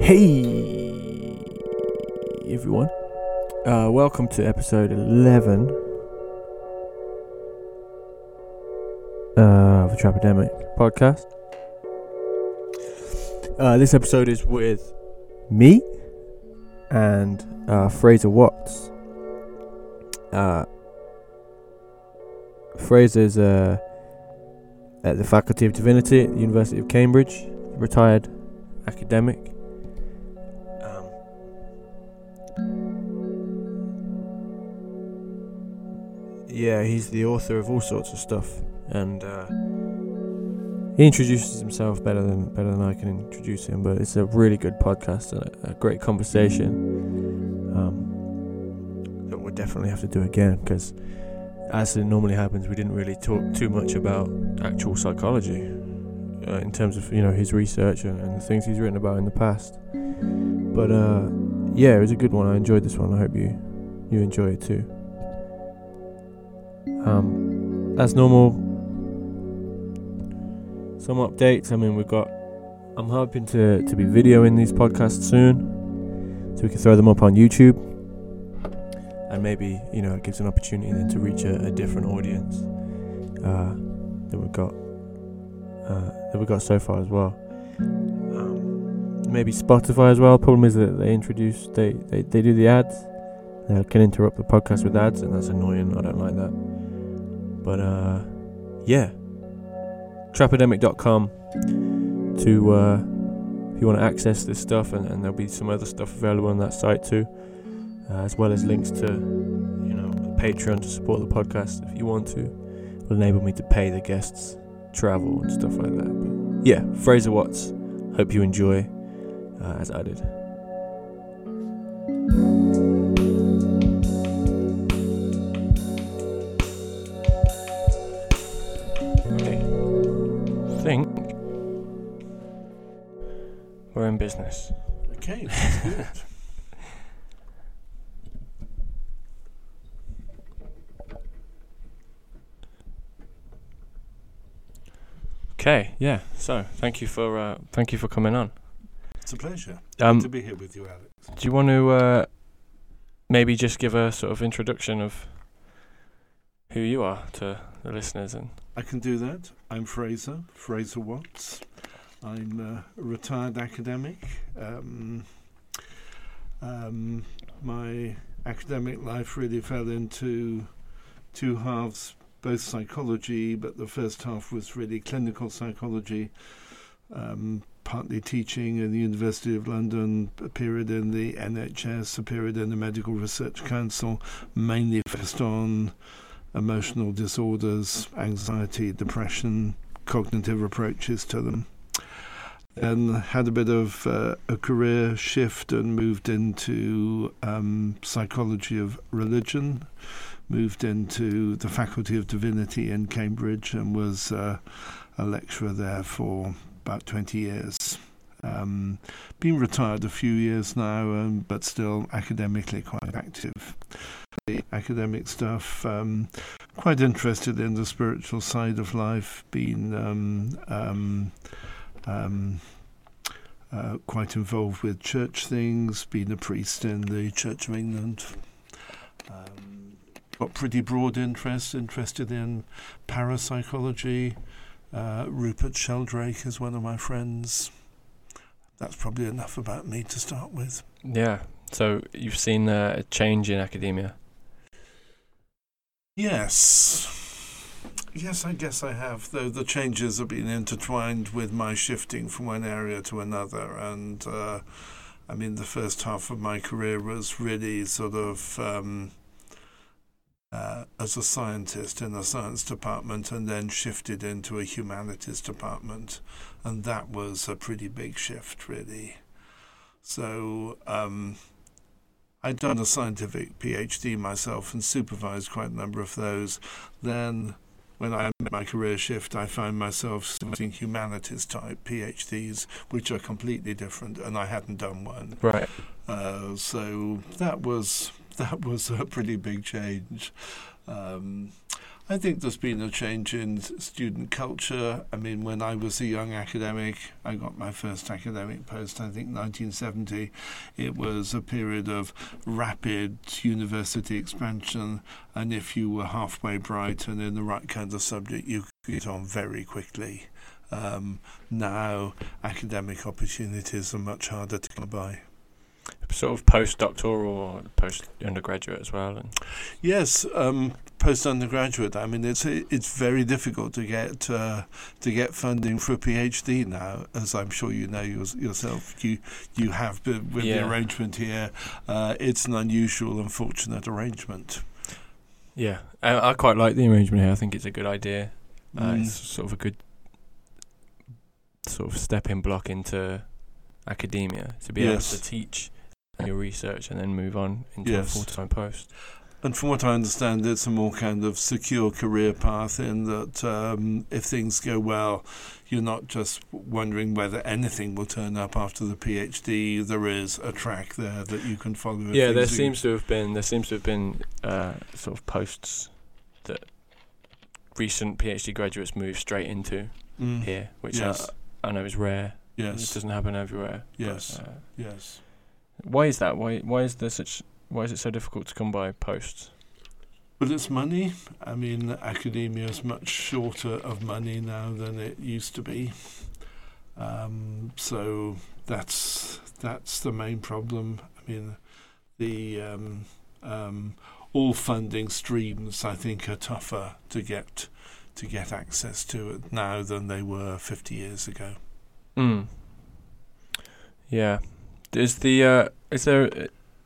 Hey everyone, welcome to episode 11 of the Trapidemic podcast. This episode is with me and Fraser Watts. Fraser's at the Faculty of Divinity at the University of Cambridge, retired academic. Yeah, he's the author of all sorts of stuff, and he introduces himself better than I can introduce him. But it's a really good podcast and a great conversation that we'll definitely have to do again, because as it normally happens, we didn't really talk too much about actual psychology in terms of his research and the things he's written about in the past. But yeah, it was a good one. I enjoyed this one. I hope you enjoy it too. As normal, some updates. I mean, I'm hoping to be videoing these podcasts soon, so we can throw them up on YouTube, and maybe it gives an opportunity then to reach a different audience that we've got so far as well. Maybe Spotify as well. Problem is that they do the ads. They can interrupt the podcast with ads, and that's annoying. I don't like that. But yeah, trapidemic.com to if you want to access this stuff, and there'll be some other stuff available on that site too, as well as links to Patreon to support the podcast if you want to. It will enable me to pay the guests travel and stuff like that. But yeah, Fraser Watts. Hope you enjoy as I did. We're in business. Okay, that's good. Okay, yeah. So, thank you for coming on. It's a pleasure. Good to be here with you, Alex. Do you want to maybe just give a sort of introduction of who you are to the listeners? And I can do that. I'm Fraser Watts. I'm a retired academic. My academic life really fell into two halves, both psychology, but the first half was really clinical psychology, partly teaching in the University of London, a period in the NHS, a period in the Medical Research Council, mainly focused on emotional disorders, anxiety, depression, cognitive approaches to them. And had a bit of a career shift and moved into psychology of religion, moved into the Faculty of Divinity in Cambridge, and was a lecturer there for about 20 years. Been retired a few years now, but still academically quite active. The academic stuff, quite interested in the spiritual side of life, been quite involved with church things, being a priest in the Church of England. Got pretty broad interested in parapsychology. Rupert Sheldrake is one of my friends. That's probably enough about me to start with. Yeah, so you've seen a change in academia? Yes, I guess I have, though the changes have been intertwined with my shifting from one area to another. And the first half of my career was really sort of as a scientist in a science department, and then shifted into a humanities department. And that was a pretty big shift, really. So I'd done a scientific PhD myself and supervised quite a number of those. Then, when I made my career shift, I found myself doing humanities-type PhDs, which are completely different, and I hadn't done one. Right. So that was a pretty big change. I think there's been a change in student culture. I mean, when I was a young academic, I got my first academic post, I think 1970. It was a period of rapid university expansion, and if you were halfway bright and in the right kind of subject, you could get on very quickly. Now, academic opportunities are much harder to come by. Sort of postdoctoral or post-undergraduate as well? Yes, post-undergraduate. I mean, it's very difficult to get funding for a PhD now, as I'm sure you know yourself. You have been with the arrangement here. It's an unusual, unfortunate arrangement. Yeah, I quite like the arrangement here. I think it's a good idea. It's sort of a good sort of stepping block into academia to be able to teach your research and then move on into a full-time post. And from what I understand, it's a more kind of secure career path in that if things go well, you're not just wondering whether anything will turn up after the PhD. There is a track there that you can follow. Yeah, there seems to have been sort of posts that recent PhD graduates move straight into here, which I know is rare. Yes, it doesn't happen everywhere. Yes, but, yes. Why is that? Why is it so difficult to come by posts? Well, it's money. I mean, academia is much shorter of money now than it used to be. So that's the main problem. I mean, the all funding streams, I think, are tougher to get access to it now than they were 50 years ago. Yeah. Is there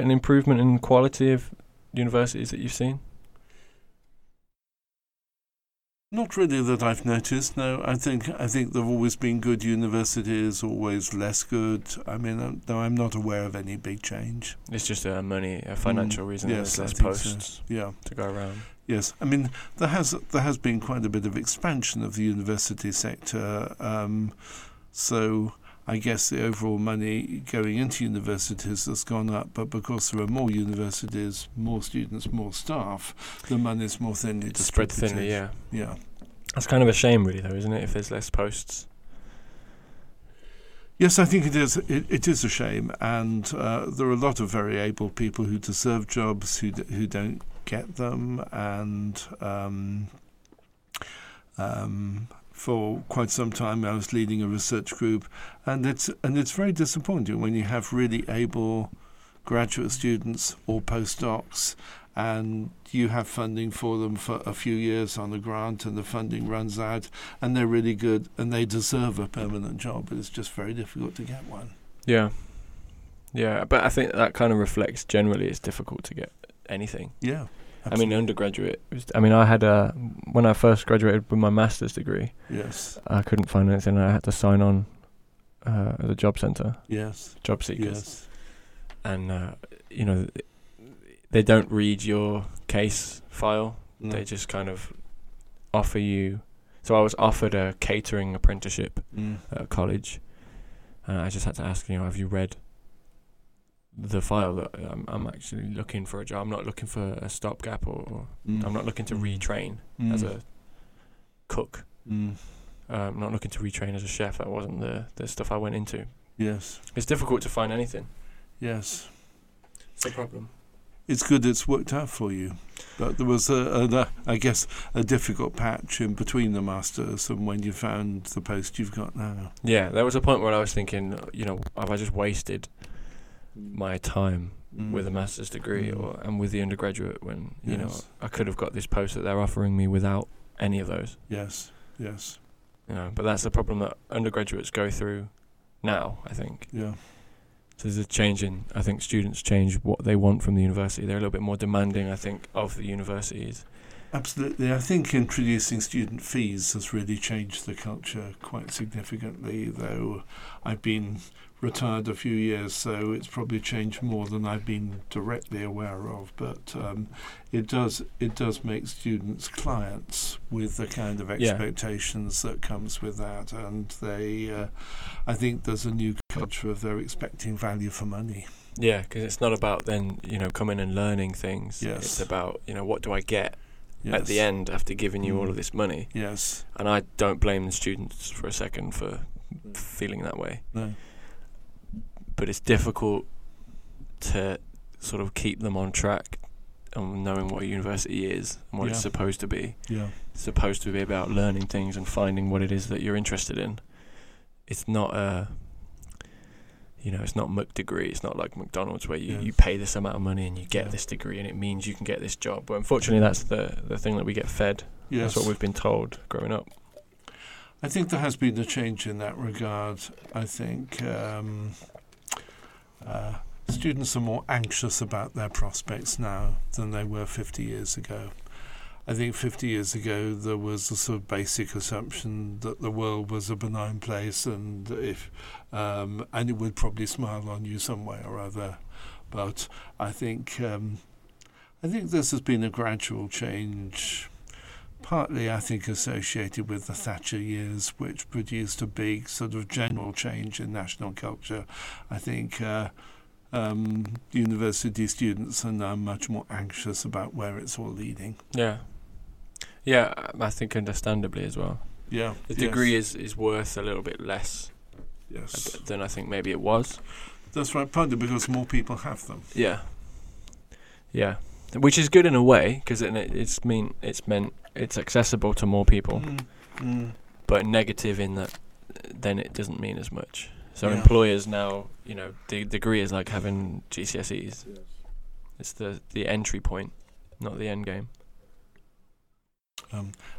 an improvement in quality of universities that you've seen? Not really that I've noticed, no. I think there have always been good universities, always less good. I mean, I'm not aware of any big change. It's just a financial reason. Yes, there's less posts to go around. Yes, I mean, there has been quite a bit of expansion of the university sector, so I guess the overall money going into universities has gone up, but because there are more universities, more students, more staff, the money's more thinly distributed. Spread thinly, yeah. That's kind of a shame, really, though, isn't it, if there's less posts? Yes, I think it is. It is a shame, and there are a lot of very able people who deserve jobs who don't get them, and... for quite some time, I was leading a research group, and it's very disappointing when you have really able graduate students or postdocs, and you have funding for them for a few years on a grant, and the funding runs out, and they're really good, and they deserve a permanent job, but it's just very difficult to get one. Yeah, but I think that kind of reflects generally it's difficult to get anything. Yeah. Absolutely. I mean, undergraduate. I had when I first graduated with my master's degree. Yes. I couldn't find anything. I had to sign on at the job centre. Yes. Job seekers. Yes. And you know, they don't read your case file. No. They just kind of offer you. So I was offered a catering apprenticeship at a college, and I just had to ask, have you read the file that I'm actually looking for a job. I'm not looking for a stopgap or I'm not looking to retrain as a cook. I'm not looking to retrain as a chef. That wasn't the stuff I went into. Yes. It's difficult to find anything. Yes. It's a problem. It's good it's worked out for you. But there was, a difficult patch in between the masters and when you found the post you've got now. Yeah, there was a point where I was thinking, have I just wasted my time with a master's degree and with the undergraduate when, I could have got this post that they're offering me without any of those. Yes. But that's the problem that undergraduates go through now, I think. Yeah. So there's a change I think students change what they want from the university. They're a little bit more demanding, I think, of the universities. Absolutely. I think introducing student fees has really changed the culture quite significantly, though I've been retired a few years, so it's probably changed more than I've been directly aware of, but it does make students clients with the kind of expectations that comes with that, and they I think there's a new culture of they're expecting value for money. Yeah, because it's not about then coming and learning things. Yes. It's about what do I get yes. at the end after giving you all of this money. Yes. And I don't blame the students for a second for feeling that way. No. But it's difficult to sort of keep them on track and knowing what a university is and what yeah. it's supposed to be. Yeah. It's supposed to be about learning things and finding what it is that you're interested in. It's not a... You know, it's not McDegree. Degree. It's not like McDonald's where you, yeah. you pay this amount of money and you get yeah. this degree and it means you can get this job. But unfortunately, that's the thing that we get fed. Yes. That's what we've been told growing up. I think there has been a change in that regard. I think students are more anxious about their prospects now than they were 50 years ago. I think 50 years ago, there was a sort of basic assumption that the world was a benign place and if and it would probably smile on you some way or other. But I think this has been a gradual change, partly, I think, associated with the Thatcher years, which produced a big sort of general change in national culture. I think... university students are now much more anxious about where it's all leading. Yeah. Yeah, I think understandably as well. Yeah. The degree yes. is worth a little bit less yes. than I think maybe it was. That's right, partly because more people have them. Yeah. Yeah. Which is good in a way, because it's meant it's accessible to more people, but negative in that then it doesn't mean as much. So yeah. employers now, you know, the degree is like having GCSEs. Yes. It's the entry point, not the end game.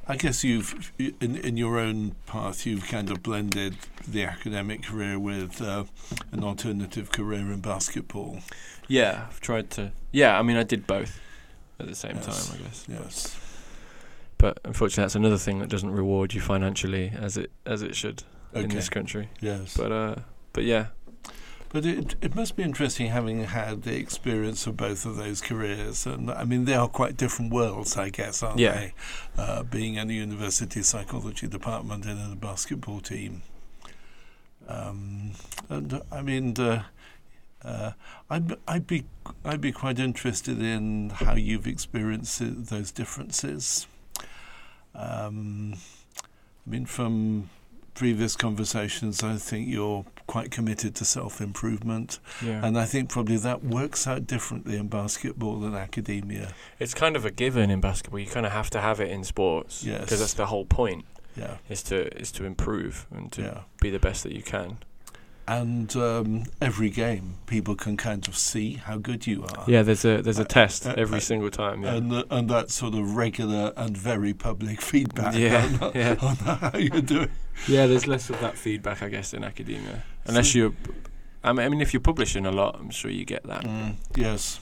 I guess you've, in your own path, you've kind of blended the academic career with an alternative career in basketball. Yeah, I've tried to. Yeah, I mean, I did both at the same yes. time, I guess. Yes. But unfortunately, that's another thing that doesn't reward you financially as it should. Okay. In this country, yes, but yeah, but it must be interesting having had the experience of both of those careers, and I mean they are quite different worlds, I guess, aren't yeah. they? Being in a university psychology department and in a basketball team, and I mean, I'd be quite interested in how you've experienced those differences. I mean, from previous conversations, I think you're quite committed to self-improvement, yeah. and I think probably that works out differently in basketball than academia. It's kind of a given in basketball. You kind of have to have it in sports, yes. because that's the whole point. Yeah, is to improve and to yeah. be the best that you can. And every game, people can kind of see how good you are. Yeah, there's a test every single time. Yeah. And that sort of regular and very public feedback yeah, on how you're doing. Yeah, there's less of that feedback, I guess, in academia. Unless you're... I mean, if you're publishing a lot, I'm sure you get that. Yes.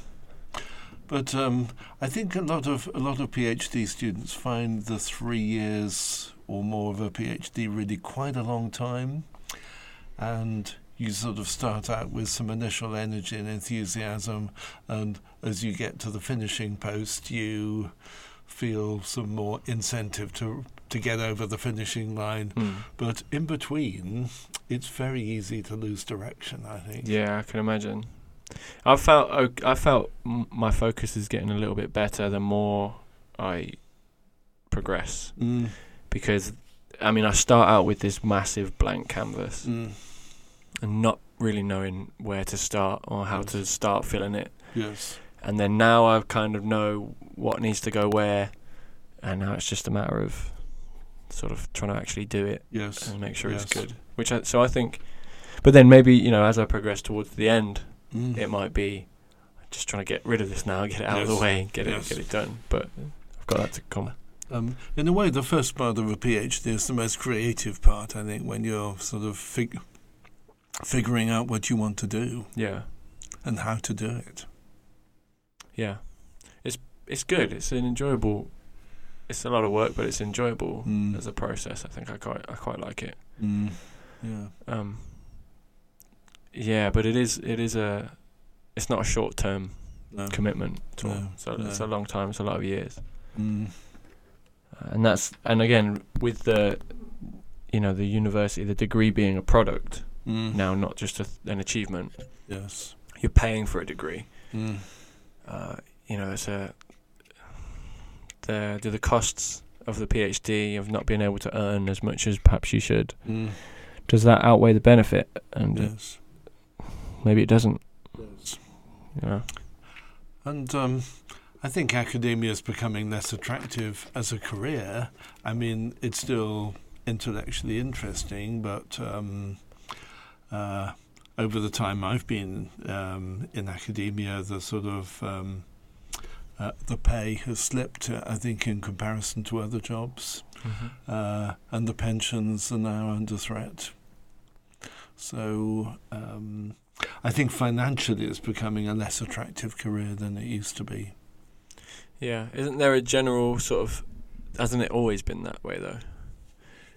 But I think a lot of PhD students find the 3 years or more of a PhD really quite a long time. And you sort of start out with some initial energy and enthusiasm, and as you get to the finishing post, you feel some more incentive to get over the finishing line. But in between, it's very easy to lose direction, I think. Yeah, I can imagine. I felt my focus is getting a little bit better the more I progress, because I mean, I start out with this massive blank canvas. And not really knowing where to start or how yes. to start filling it. Yes. And then now I kind of know what needs to go where, and now it's just a matter of sort of trying to actually do it. Yes. And make sure yes. it's good. So I think, but then maybe, you know, as I progress towards the end, it might be just trying to get rid of this now, get it out yes. of the way, get it done. But I've got that to come. In a way, the first part of a PhD is the most creative part, I think, when you're sort of figuring out what you want to do, yeah, and how to do it. Yeah, it's good. It's an enjoyable. It's a lot of work, but it's enjoyable as a process. I think I quite like it. Yeah. Yeah, but it is it's not a short term commitment at all. So it's a long time. It's a lot of years. And again with the, you know, the university, the degree being a product now, not just an achievement. Yes, you're paying for a degree. You know, it's the costs of the PhD, of not being able to earn as much as perhaps you should, does that outweigh the benefit? And yes. Maybe it doesn't. Yes. Yeah. And I think academia is becoming less attractive as a career. I mean, it's still intellectually interesting, but over the time I've been in academia, the sort of the pay has slipped, I think, in comparison to other jobs. Mm-hmm. And the pensions are now under threat. So I think financially it's becoming a less attractive career than it used to be. Yeah. Isn't there a general sort of... Hasn't it always been that way, though?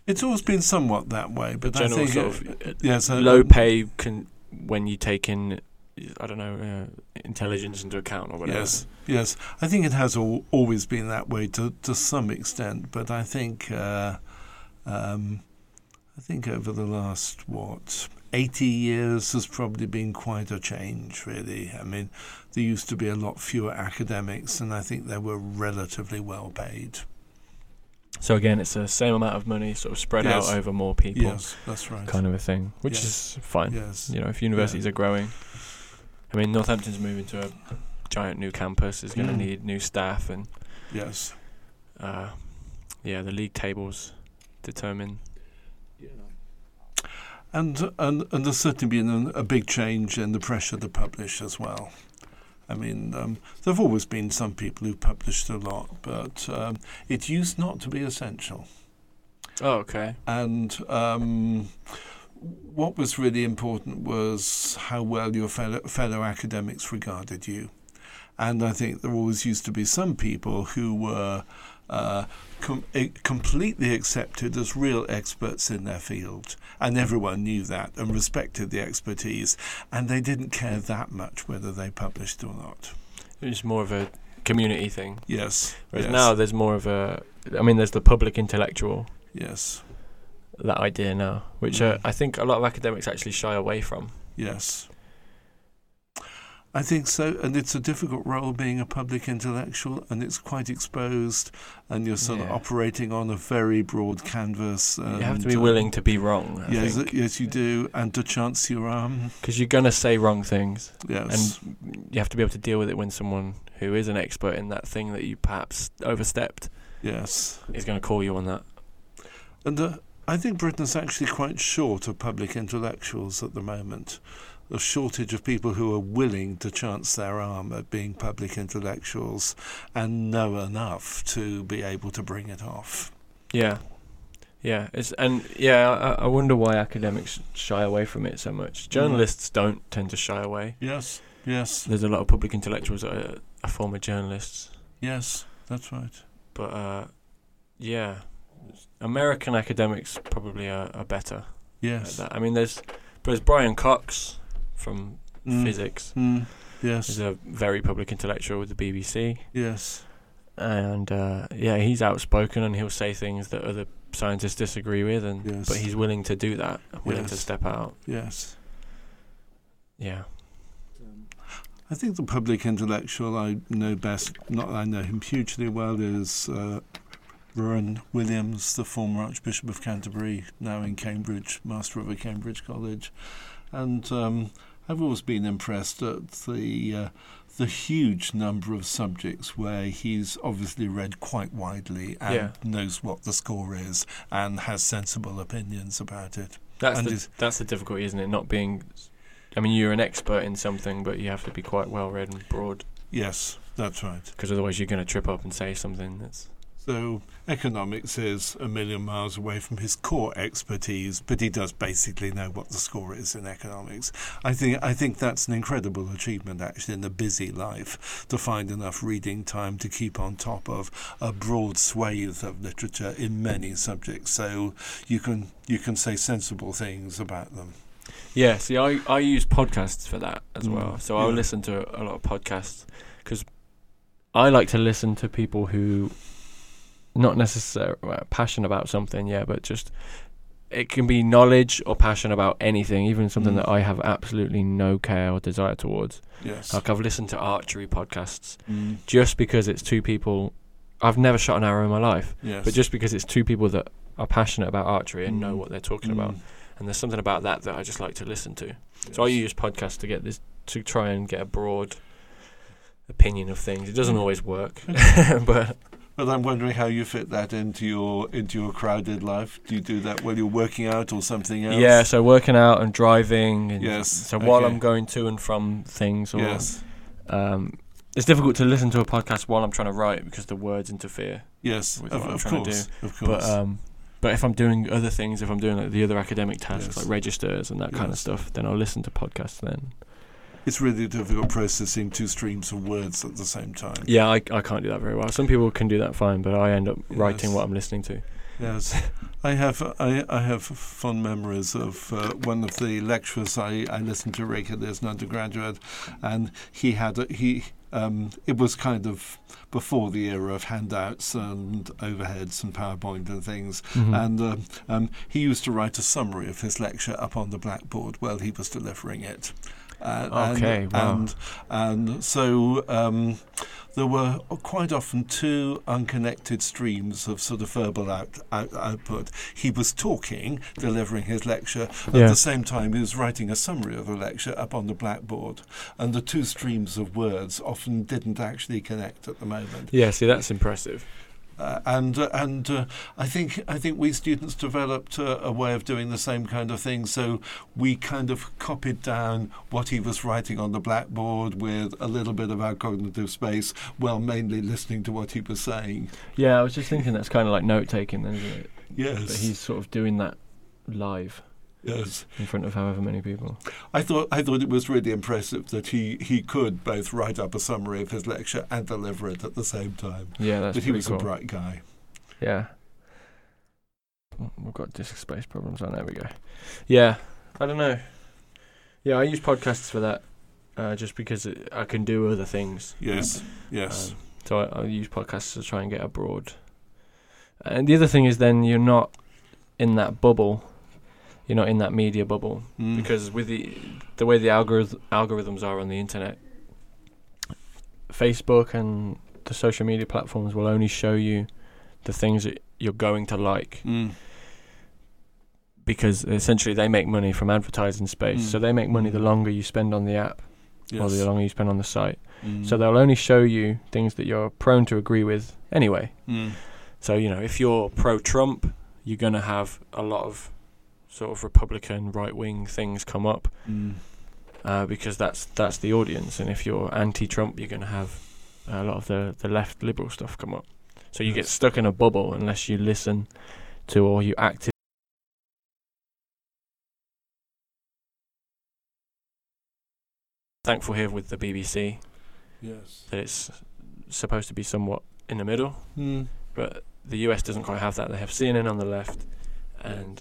It's always been somewhat that way, but I think... General sort of low pay when you take in... I don't know, intelligence into account or whatever. Yes. I think it has always been that way to some extent, but I think over the last, 80 years has probably been quite a change, really. I mean, there used to be a lot fewer academics, and I think they were relatively well paid. So again, it's the same amount of money sort of spread out over more people. Yes, that's right. Kind of a thing, which is fine. Yes. You know, if universities are growing... I mean, Northampton's moving to a giant new campus. Is going to need new staff, and the league tables determine. Yeah. And there's certainly been a big change in the pressure to publish as well. I mean, there've always been some people who published a lot, but it used not to be essential. Oh, okay. And. What was really important was how well your fellow academics regarded you. And I think there always used to be some people who were completely accepted as real experts in their field. And everyone knew that and respected the expertise. And they didn't care that much whether they published or not. It was more of a community thing. Yes. Whereas now there's more of a... I mean, there's the public intellectual. Yes. That idea now, which I think a lot of academics actually shy away from. Yes. I think so, and it's a difficult role being a public intellectual, and it's quite exposed, and you're sort of operating on a very broad canvas. You have to be willing to be wrong, I think. Yes, you do, and to chance your arm. Because you're going to say wrong things. Yes. And you have to be able to deal with it when someone who is an expert in that thing that you perhaps overstepped is going to call you on that. And I think Britain's actually quite short of public intellectuals at the moment. A shortage of people who are willing to chance their arm at being public intellectuals and know enough to be able to bring it off. Yeah. Yeah. I wonder why academics shy away from it so much. Journalists don't tend to shy away. Yes, yes. There's a lot of public intellectuals that are former journalists. Yes, that's right. But, American academics probably are better. Yes. At that. I mean, there's Brian Cox from physics. Mm. Yes. He's a very public intellectual with the BBC. Yes. And, he's outspoken and he'll say things that other scientists disagree with, but he's willing to do that, willing to step out. Yes. Yeah. I think the public intellectual I know best, not that I know him hugely well, is... Rowan Williams, the former Archbishop of Canterbury, now in Cambridge, master of a Cambridge college. And I've always been impressed at the huge number of subjects where he's obviously read quite widely and knows what the score is and has sensible opinions about it. That's the difficulty, isn't it? Not being... I mean, you're an expert in something, but you have to be quite well-read and broad. Yes, that's right. Because otherwise you're going to trip up and say something that's... So economics is a million miles away from his core expertise, but he does basically know what the score is in economics. I think that's an incredible achievement, actually, in a busy life, to find enough reading time to keep on top of a broad swathe of literature in many subjects, so you can say sensible things about them. Yeah, see, I use podcasts for that as well, so I'll listen to a lot of podcasts, because I like to listen to people who... not necessarily passion about something, but just it can be knowledge or passion about anything, even something that I have absolutely no care or desire towards. Yes. Like I've listened to archery podcasts just because it's two people I've never shot an arrow in my life. Yes. But just because it's two people that are passionate about archery and know what they're talking about, and there's something about that that I just like to listen to. Yes. So I use podcasts to get this, to try and get a broad opinion of things. It doesn't always work, but I'm wondering how you fit that into your crowded life. Do you do that while you're working out or something else? Yeah, so working out and driving. And yes. So while I'm going to and from things, or it's difficult to listen to a podcast while I'm trying to write because the words interfere. Yes, with what I'm trying to do. Of course. But if I'm doing other things, if I'm doing like the other academic tasks, like registers and that kind of stuff, then I'll listen to podcasts then. It's really difficult processing two streams of words at the same time. Yeah, I can't do that very well. Some people can do that fine, but I end up writing what I'm listening to. Yes, I have fond memories of one of the lecturers I listened to regularly as an undergraduate, and it was kind of before the era of handouts and overheads and PowerPoint and things. Mm-hmm. And he used to write a summary of his lecture up on the blackboard while he was delivering it. So there were quite often two unconnected streams of sort of verbal output. He was talking, delivering his lecture, at the same time he was writing a summary of the lecture up on the blackboard, and the two streams of words often didn't actually connect at the moment. Yeah, see, that's impressive. And I think we students developed a way of doing the same kind of thing. So we kind of copied down what he was writing on the blackboard with a little bit of our cognitive space, while mainly listening to what he was saying. Yeah, I was just thinking that's kind of like note taking, then, isn't it? Yes. But he's sort of doing that live. Yes. In front of however many people. I thought it was really impressive that he could both write up a summary of his lecture and deliver it at the same time. Yeah, that's pretty cool. But he was a bright guy. Yeah. We've got disk space problems. Oh, there we go. Yeah, I don't know. Yeah, I use podcasts for that just because I can do other things. Yes, yes. So I use podcasts to try and get abroad. And the other thing is then you're not in that bubble. You're not in that media bubble because with the way the algorithms are on the internet, Facebook and the social media platforms will only show you the things that you're going to like because essentially they make money from advertising space. So they make money the longer you spend on the app or the longer you spend on the site. So they'll only show you things that you're prone to agree with anyway. So, you know, if you're pro-Trump, you're going to have a lot of sort of Republican right-wing things come up because that's the audience. And if you're anti-Trump, you're going to have a lot of the left liberal stuff come up. So you get stuck in a bubble unless you listen to or you actively thankful here with the BBC. Yes, that it's supposed to be somewhat in the middle, but the US doesn't quite have that. They have CNN on the left and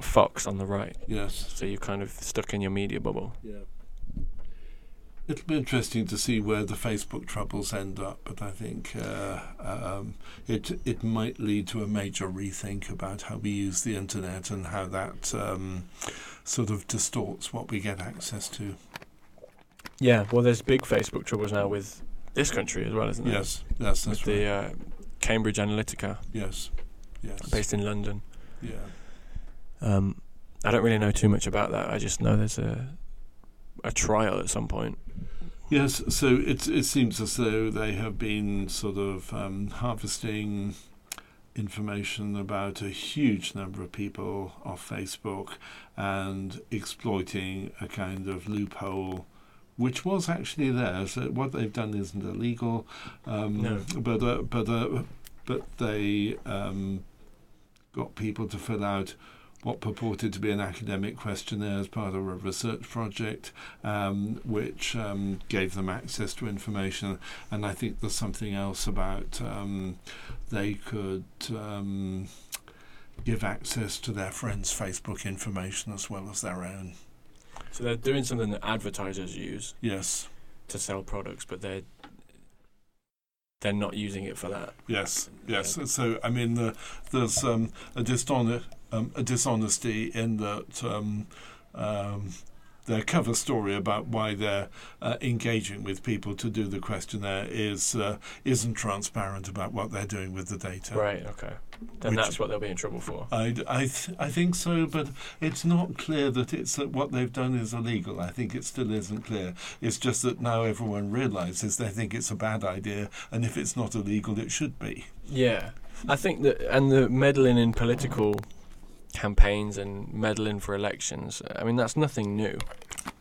Fox on the right. Yes. So you're kind of stuck in your media bubble. Yeah. It'll be interesting to see where the Facebook troubles end up, but I think it might lead to a major rethink about how we use the internet and how that sort of distorts what we get access to. Yeah. Well, there's big Facebook troubles now with this country as well, isn't there? Yes. Yes. That's with the Cambridge Analytica. Yes. Yes. Based in London. Yeah. I don't really know too much about that. I just know there's a trial at some point. Yes, so it seems as though they have been sort of harvesting information about a huge number of people off Facebook and exploiting a kind of loophole which was actually there. So what they've done isn't illegal, no. But they got people to fill out what purported to be an academic questionnaire as part of a research project, which gave them access to information. And I think there's something else about they could give access to their friends' Facebook information as well as their own. So they're doing something that advertisers use. Yes. To sell products, but they're not using it for that. Yes, yes. So, I mean, there's a dishonesty in that their cover story about why they're engaging with people to do the questionnaire isn't transparent about what they're doing with the data. Right, okay. Then that's what they'll be in trouble for. I think so, but it's not clear that what they've done is illegal. I think it still isn't clear. It's just that now everyone realises they think it's a bad idea, and if it's not illegal, it should be. Yeah. I think that, and the meddling in political campaigns and meddling for elections, I mean, that's nothing new.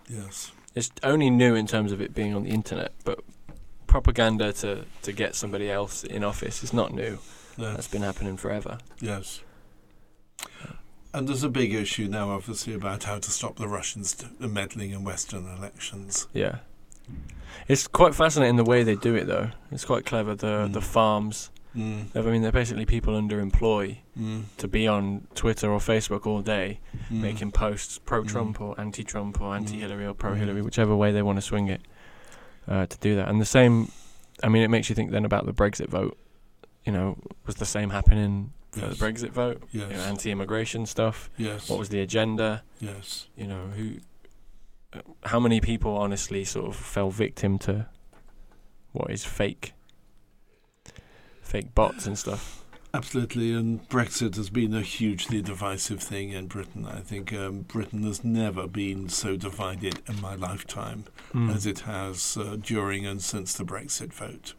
Yes. It's only new in terms of it being on the internet, but propaganda to get somebody else in office is not new. No. That's been happening forever. Yes. And there's a big issue now, obviously, about how to stop the Russians meddling in Western elections. Yeah. It's quite fascinating the way they do it, though. It's quite clever, the farms. Mm. I mean, they're basically people under employ to be on Twitter or Facebook all day making posts pro-Trump or anti-Trump or anti-Hillary or pro-Hillary, whichever way they want to swing it to do that. And the same, I mean, it makes you think then about the Brexit vote. You know, was the same happening for the Brexit vote? Yes. You know, anti-immigration stuff? Yes. What was the agenda? Yes. You know, how many people honestly sort of fell victim to what is fake bots and stuff? Absolutely, and Brexit has been a hugely divisive thing in Britain. I think Britain has never been so divided in my lifetime as it has during and since the Brexit vote.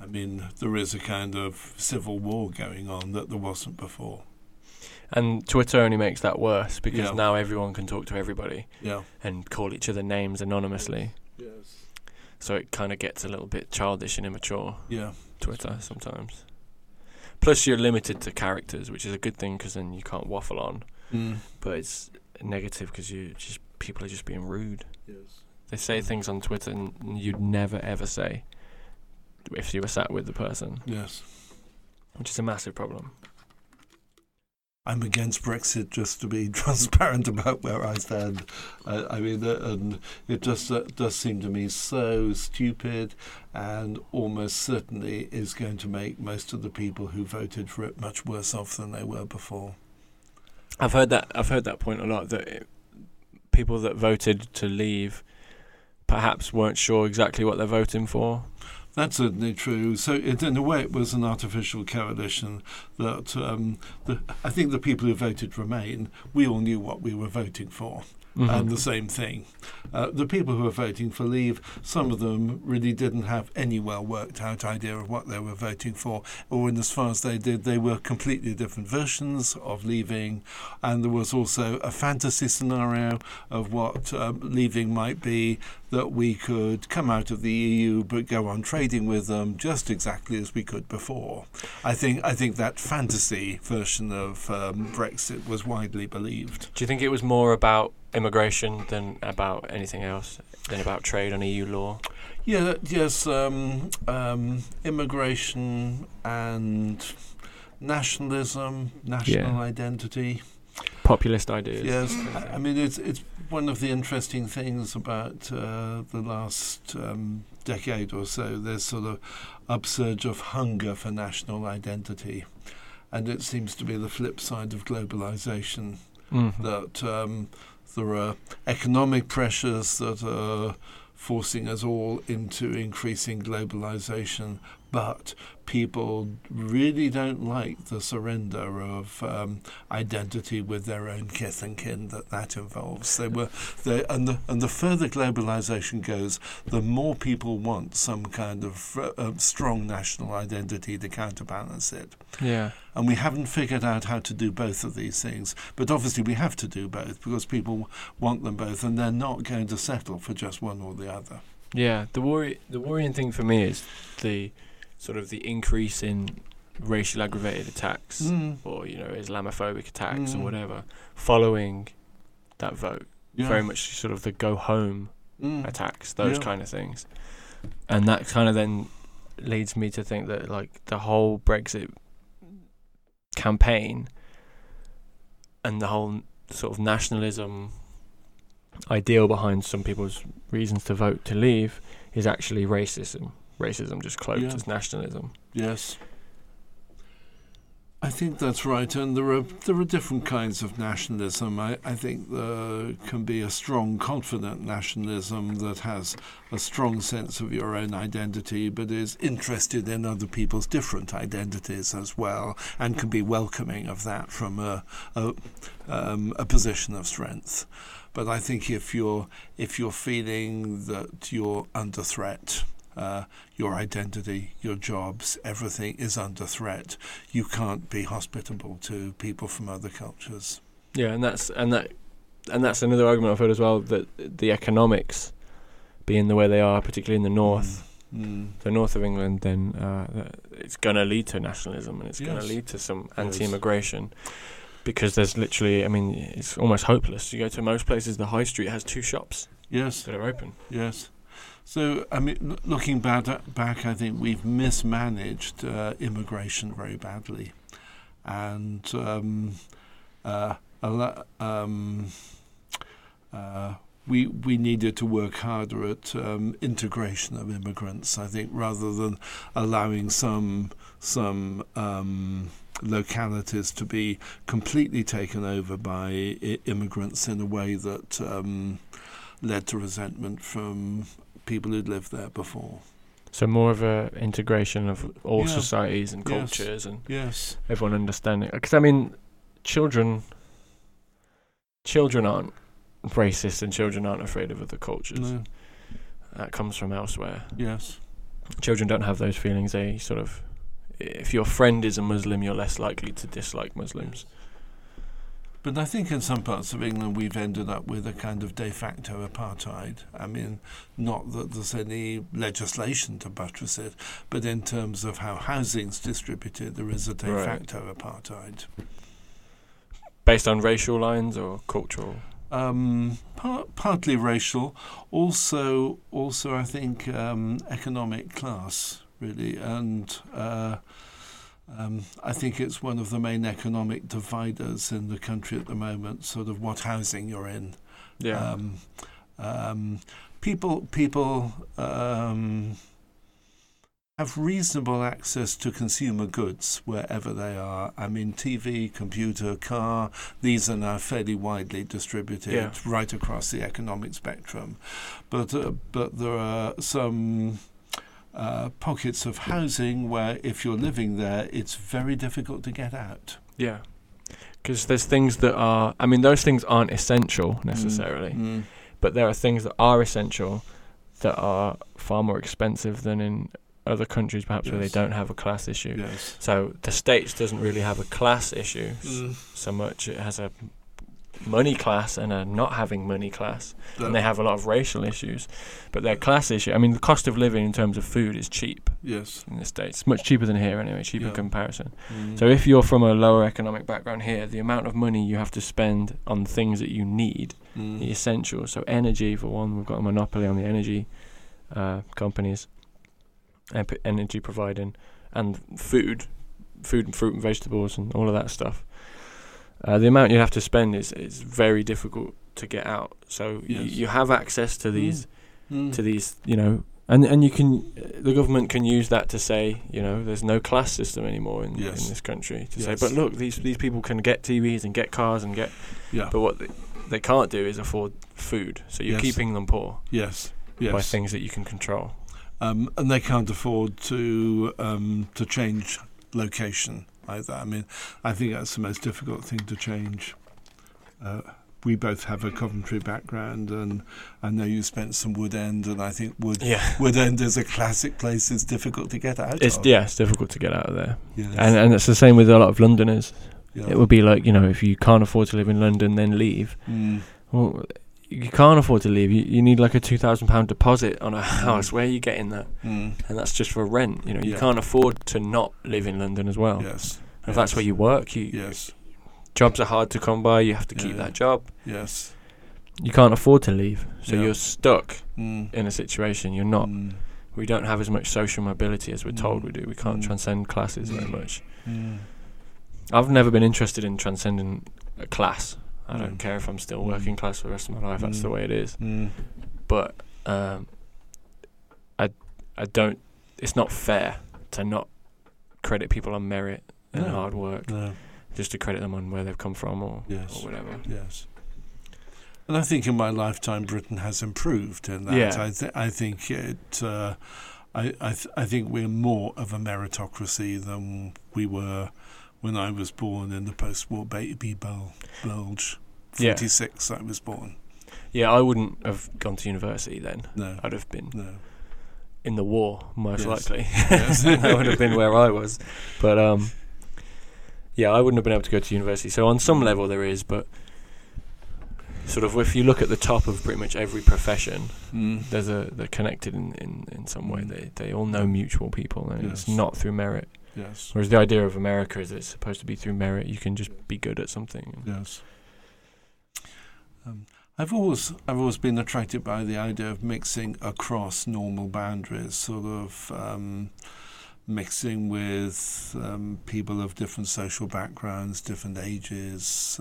I mean, there is a kind of civil war going on that there wasn't before. And Twitter only makes that worse because now everyone can talk to everybody and call each other names anonymously. Yes. So it kind of gets a little bit childish and immature. Yeah. Twitter sometimes. Plus, you're limited to characters, which is a good thing because then you can't waffle on. Mm. But it's negative because people are just being rude. Yes. They say things on Twitter you'd never ever say if you were sat with the person. Yes. Which is a massive problem. I'm against Brexit, just to be transparent about where I stand. And it just does seem to me so stupid, and almost certainly is going to make most of the people who voted for it much worse off than they were before. I've heard that point a lot, that people that voted to leave perhaps weren't sure exactly what they're voting for. That's certainly true. So in a way, it was an artificial coalition that I think the people who voted Remain, we all knew what we were voting for. Mm-hmm. And the same thing. The people who were voting for Leave, some of them really didn't have any well-worked-out idea of what they were voting for, or in as far as they did, they were completely different versions of leaving, and there was also a fantasy scenario of what leaving might be, that we could come out of the EU but go on trading with them just exactly as we could before. I think that fantasy version of Brexit was widely believed. Do you think it was more about immigration than about anything else, than about trade on EU law? Yeah, yes, immigration and nationalism, national identity. Populist ideas. Yes, I mean, it's one of the interesting things about the last decade or so, there's sort of upsurge of hunger for national identity, and it seems to be the flip side of globalisation, that there are economic pressures that are forcing us all into increasing globalization, but people really don't like the surrender of identity with their own kith and kin that involves. And the further globalization goes, the more people want some kind of strong national identity to counterbalance it. Yeah. And we haven't figured out how to do both of these things. But obviously we have to do both because people want them both, and they're not going to settle for just one or the other. Yeah, the worrying thing for me is the sort of the increase in racial aggravated attacks or, you know, Islamophobic attacks or whatever following that vote. Yeah. Very much sort of the go home attacks, those kind of things. And that kind of then leads me to think that, like, the whole Brexit campaign and the whole sort of nationalism ideal behind some people's reasons to vote to leave is actually racism. Racism just cloaked as nationalism. Yes. I think that's right, and there are different kinds of nationalism. I think there can be a strong, confident nationalism that has a strong sense of your own identity but is interested in other people's different identities as well and can be welcoming of that from a position of strength. But I think if you're feeling that you're under threat, your identity, your jobs, everything is under threat, you can't be hospitable to people from other cultures. Yeah, and that's another argument I've heard as well, that the economics being the way they are, particularly in the north, the north of England, then it's going to lead to nationalism and it's going to lead to some anti-immigration. Because there's literally, I mean, it's almost hopeless. You go to most places, the high street has two shops that are open. Yes. So, I mean, looking back, I think we've mismanaged immigration very badly. And we needed to work harder at integration of immigrants, I think, rather than allowing some localities to be completely taken over by immigrants in a way that led to resentment from people who'd lived there before. So more of a integration of all societies and cultures and everyone understanding. Because, I mean, children aren't racist and children aren't afraid of other cultures. No. That comes from elsewhere. Yes. Children don't have those feelings. They sort of... If your friend is a Muslim, you're less likely to dislike Muslims. But I think in some parts of England we've ended up with a kind of de facto apartheid. I mean, not that there's any legislation to buttress it, but in terms of how housing's distributed, there is a de facto apartheid. Based on racial lines or cultural? Partly racial. Also I think economic class, really, and I think it's one of the main economic dividers in the country at the moment, sort of what housing you're in. Yeah. People have reasonable access to consumer goods wherever they are. I mean, TV, computer, car, these are now fairly widely distributed right across the economic spectrum. But there are some... pockets of housing where if you're living there, it's very difficult to get out. Yeah, because there's things that are... I mean, those things aren't essential necessarily, but there are things that are essential that are far more expensive than in other countries, perhaps, where they don't have a class issue. Yes. So the States doesn't really have a class issue so much. It has a money class and a not having money class, and they have a lot of racial issues, but their class issue, I mean, the cost of living in terms of food is cheap in the States, much cheaper than here anyway, cheaper comparison. So if you're from a lower economic background here, the amount of money you have to spend on things that you need, the essentials, so energy for one, we've got a monopoly on the energy companies, energy providing, and food and fruit and vegetables and all of that stuff. The amount you have to spend is very difficult to get out. So you have access to these, you know, and you can, the government can use that to say, you know, there's no class system anymore in this country. To say, but look, these people can get TVs and get cars and get, but what they can't do is afford food. So you're keeping them poor. Yes. By things that you can control. And they can't afford to change location either. I mean, I think that's the most difficult thing to change. We both have a Coventry background, and I know you spent some Woodend, and I think Woodend is a classic place. It's difficult to get out of. Yeah, it's difficult to get out of there. Yes. And it's the same with a lot of Londoners. Yeah. It would be like, you know, if you can't afford to live in London, then leave. Well, you can't afford to leave. You need like a £2,000 deposit on a house. Where are you getting that? And that's just for rent. You know, you can't afford to not live in London as well. Yes. If that's where you work, jobs are hard to come by. You have to keep that job. Yes. You can't afford to leave, so you're stuck in a situation. You're not. We don't have as much social mobility as we're told we do. We can't transcend classes very much. I've never been interested in transcending a class. I don't care if I'm still working class for the rest of my life. That's the way it is. But I don't. It's not fair to not credit people on merit and hard work, just to credit them on where they've come from or whatever. Yes. And I think in my lifetime, Britain has improved in that. Yeah. I think we're more of a meritocracy than we were when I was born in the post-war baby bulge. 46, I was born. Yeah, I wouldn't have gone to university then. No. I'd have been in the war, most likely. Yes. That would have been where I was. But, I wouldn't have been able to go to university. So on some level there is, but sort of if you look at the top of pretty much every profession, they're connected in some way. They all know mutual people, and it's not through merit. Yes. Whereas the idea of America is it's supposed to be through merit. You can just be good at something. Yes. I've always been attracted by the idea of mixing across normal boundaries, sort of mixing with people of different social backgrounds, different ages,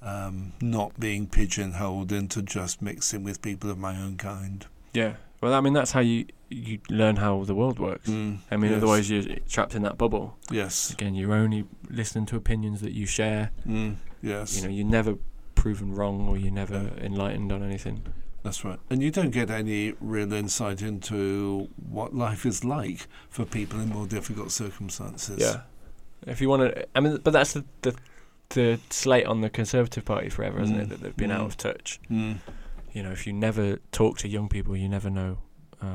not being pigeonholed into just mixing with people of my own kind. Yeah. Well, I mean, that's how you learn how the world works. Otherwise you're trapped in that bubble. Yes. Again, you're only listening to opinions that you share. Mm. Yes. You know, you're never proven wrong, or you're never enlightened on anything. That's right. And you don't get any real insight into what life is like for people in more difficult circumstances. Yeah. If you want to... I mean, but that's the slate on the Conservative Party forever, isn't it? That they've been out of touch. Mm. You know, if you never talk to young people, you never know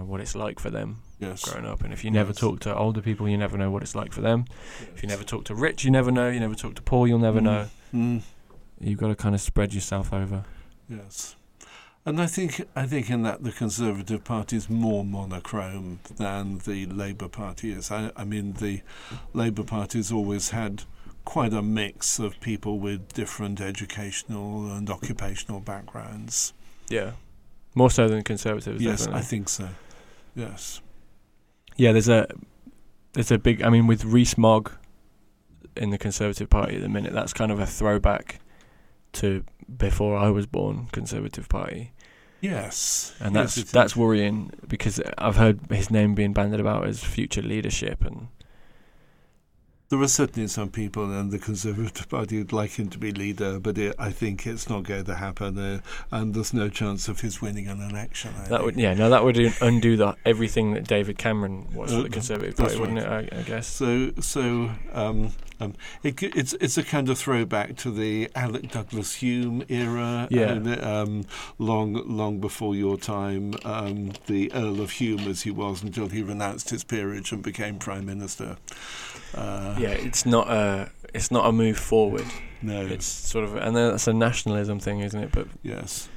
what it's like for them growing up. And if you never talk to older people, you never know what it's like for them. Yes. If you never talk to rich, you never know. You never talk to poor, you'll never know. Mm. You've got to kind of spread yourself over. Yes. And I think in that the Conservative Party is more monochrome than the Labour Party is. I mean, the Labour Party's always had quite a mix of people with different educational and occupational backgrounds. Yeah. More so than Conservatives, yes, definitely. I think so. Yes. Yeah, there's a big... I mean, with Rees-Mogg in the Conservative Party at the minute, that's kind of a throwback to before I was born Conservative Party. Yes. And that's worrying, because I've heard his name being bandied about as future leadership. And there are certainly some people in the Conservative Party who'd like him to be leader, but I think it's not going to happen, and there's no chance of his winning an election. That would undo everything that David Cameron was for the Conservative Party, wouldn't it? I guess. So it's a kind of throwback to the Alec Douglas Hume era, and, long before your time. The Earl of Hume, as he was, until he renounced his peerage and became Prime Minister. It's not a move forward. No, it's sort of, and that's a nationalism thing, isn't it? But yes,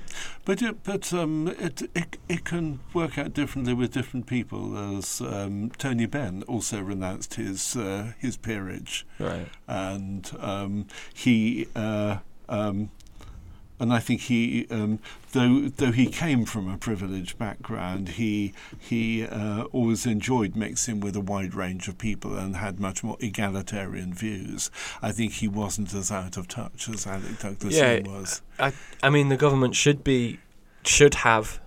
but it can work out differently with different people. As Tony Benn also renounced his peerage, right? And And I think he, though he came from a privileged background, he always enjoyed mixing with a wide range of people and had much more egalitarian views. I think he wasn't as out of touch as Alec Douglas was. I mean, the government should have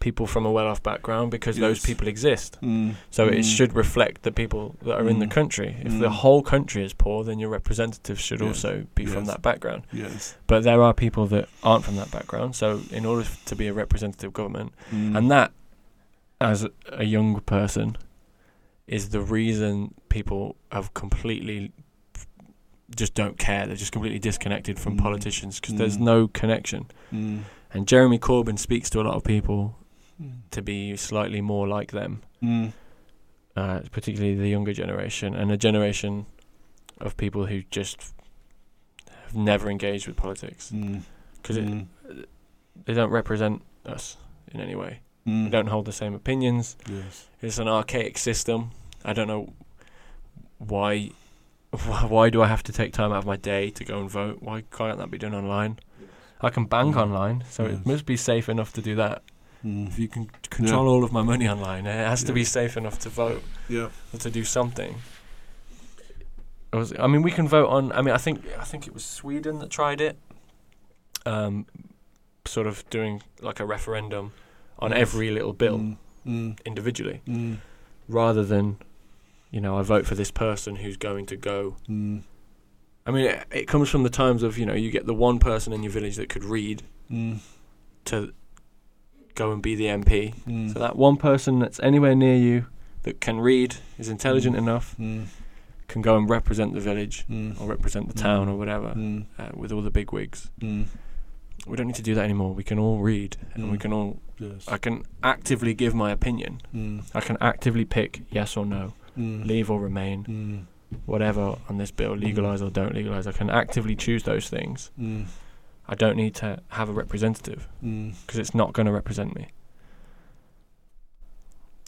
people from a well-off background, because those people exist. Mm. So it should reflect the people that are in the country. If the whole country is poor, then your representatives should also be from that background. Yes. But there are people that aren't from that background. So in order to be a representative government, and that, as a young person, is the reason people have completely just don't care. They're just completely disconnected from politicians, because there's no connection. Mm. And Jeremy Corbyn speaks to a lot of people to be slightly more like them, particularly the younger generation, and a generation of people who just have never engaged with politics, because they don't represent us in any way. They don't hold the same opinions. Yes. It's an archaic system. I don't know why. Why do I have to take time out of my day to go and vote? Why can't that be done online? I can bank online, so it must be safe enough to do that. If you can control all of my money online, it has to be safe enough to vote or to do something. We can vote on... I think it was Sweden that tried it, sort of doing like a referendum on every little bill individually, rather than you know, I vote for this person who's going to go. Mm. I mean, it comes from the times of, you know, you get the one person in your village that could read to go and be the MP. Mm. So that one person that's anywhere near you that can read, is intelligent enough, can go and represent the village or represent the town or whatever with all the big wigs. Mm. We don't need to do that anymore. We can all read and we can all... Yes. I can actively give my opinion. Mm. I can actively pick yes or no, leave or remain, whatever on this bill, legalise or don't legalise. I can actively choose those things. Mm. I don't need to have a representative because it's not going to represent me.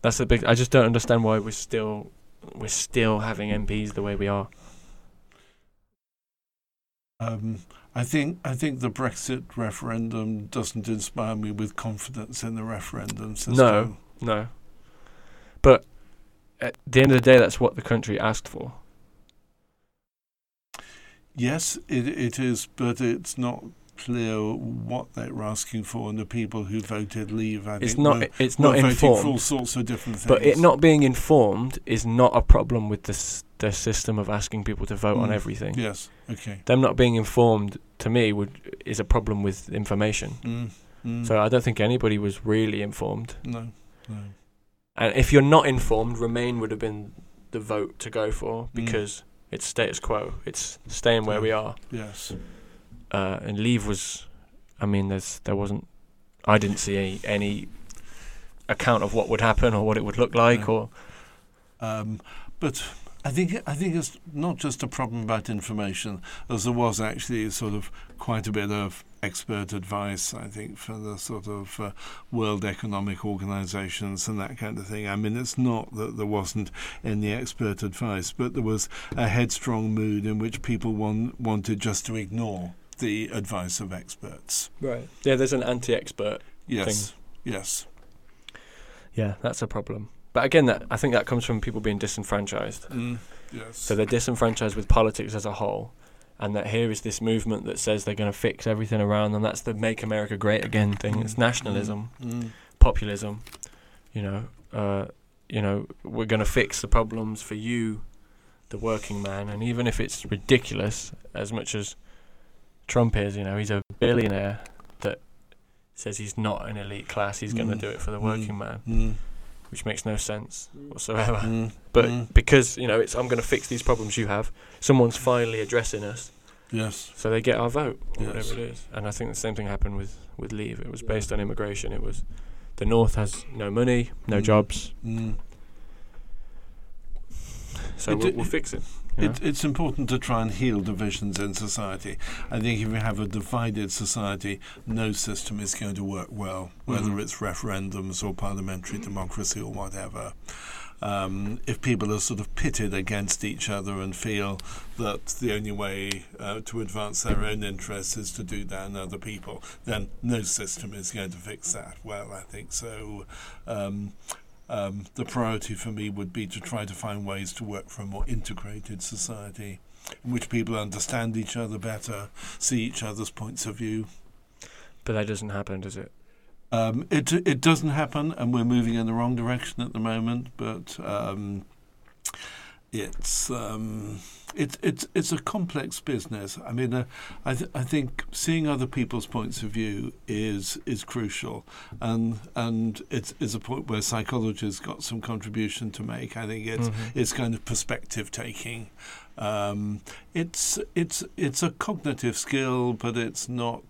That's the big... I just don't understand why we're still having MPs the way we are. I think the Brexit referendum doesn't inspire me with confidence in the referendum system. No. But at the end of the day, that's what the country asked for. Yes, it is, but it's not clear what they were asking for, and the people who voted leave. It's not informed for all sorts of different things. But it not being informed is not a problem with the system of asking people to vote on everything. Yes, okay. Them not being informed to me is a problem with information. Mm. Mm. So I don't think anybody was really informed. No. And if you're not informed, Remain would have been the vote to go for because it's status quo. It's staying where we are. Yes. And leave was, I mean, there wasn't. I didn't see any account of what would happen or what it would look like, But I think it's not just a problem about information, as there was actually sort of quite a bit of expert advice, I think, for the sort of World Economic Organizations and that kind of thing. I mean, it's not that there wasn't any expert advice, but there was a headstrong mood in which people wanted just to ignore the advice of experts. Right. Yeah, there's an anti-expert thing. Yes. Yeah, that's a problem. But again, I think that comes from people being disenfranchised. Mm. Yes. So they're disenfranchised with politics as a whole, and that here is this movement that says they're going to fix everything around them. That's the Make America Great Again thing. It's nationalism, populism. You know, we're going to fix the problems for you, the working man. And even if it's ridiculous, as much as Trump is, you know, he's a billionaire that says he's not an elite class, he's going to do it for the working man, which makes no sense whatsoever. But because, you know, it's I'm going to fix these problems you have, someone's finally addressing us. Yes. So they get our vote, or whatever it is. And I think the same thing happened with leave. It was based on immigration. It was the North has no money, no jobs. Mm. So we'll fix it. Yeah. It's important to try and heal divisions in society. I think if you have a divided society, no system is going to work well, whether it's referendums or parliamentary democracy or whatever. If people are sort of pitted against each other and feel that the only way to advance their own interests is to do down other people, then no system is going to fix that well, I think. So... the priority for me would be to try to find ways to work for a more integrated society in which people understand each other better, see each other's points of view. But that doesn't happen, does it? It doesn't happen, and we're moving in the wrong direction at the moment, but it's a complex business. I mean, I think seeing other people's points of view is crucial, and it's a point where psychologists got some contribution to make. I think it's kind of perspective taking. It's a cognitive skill, but it's not.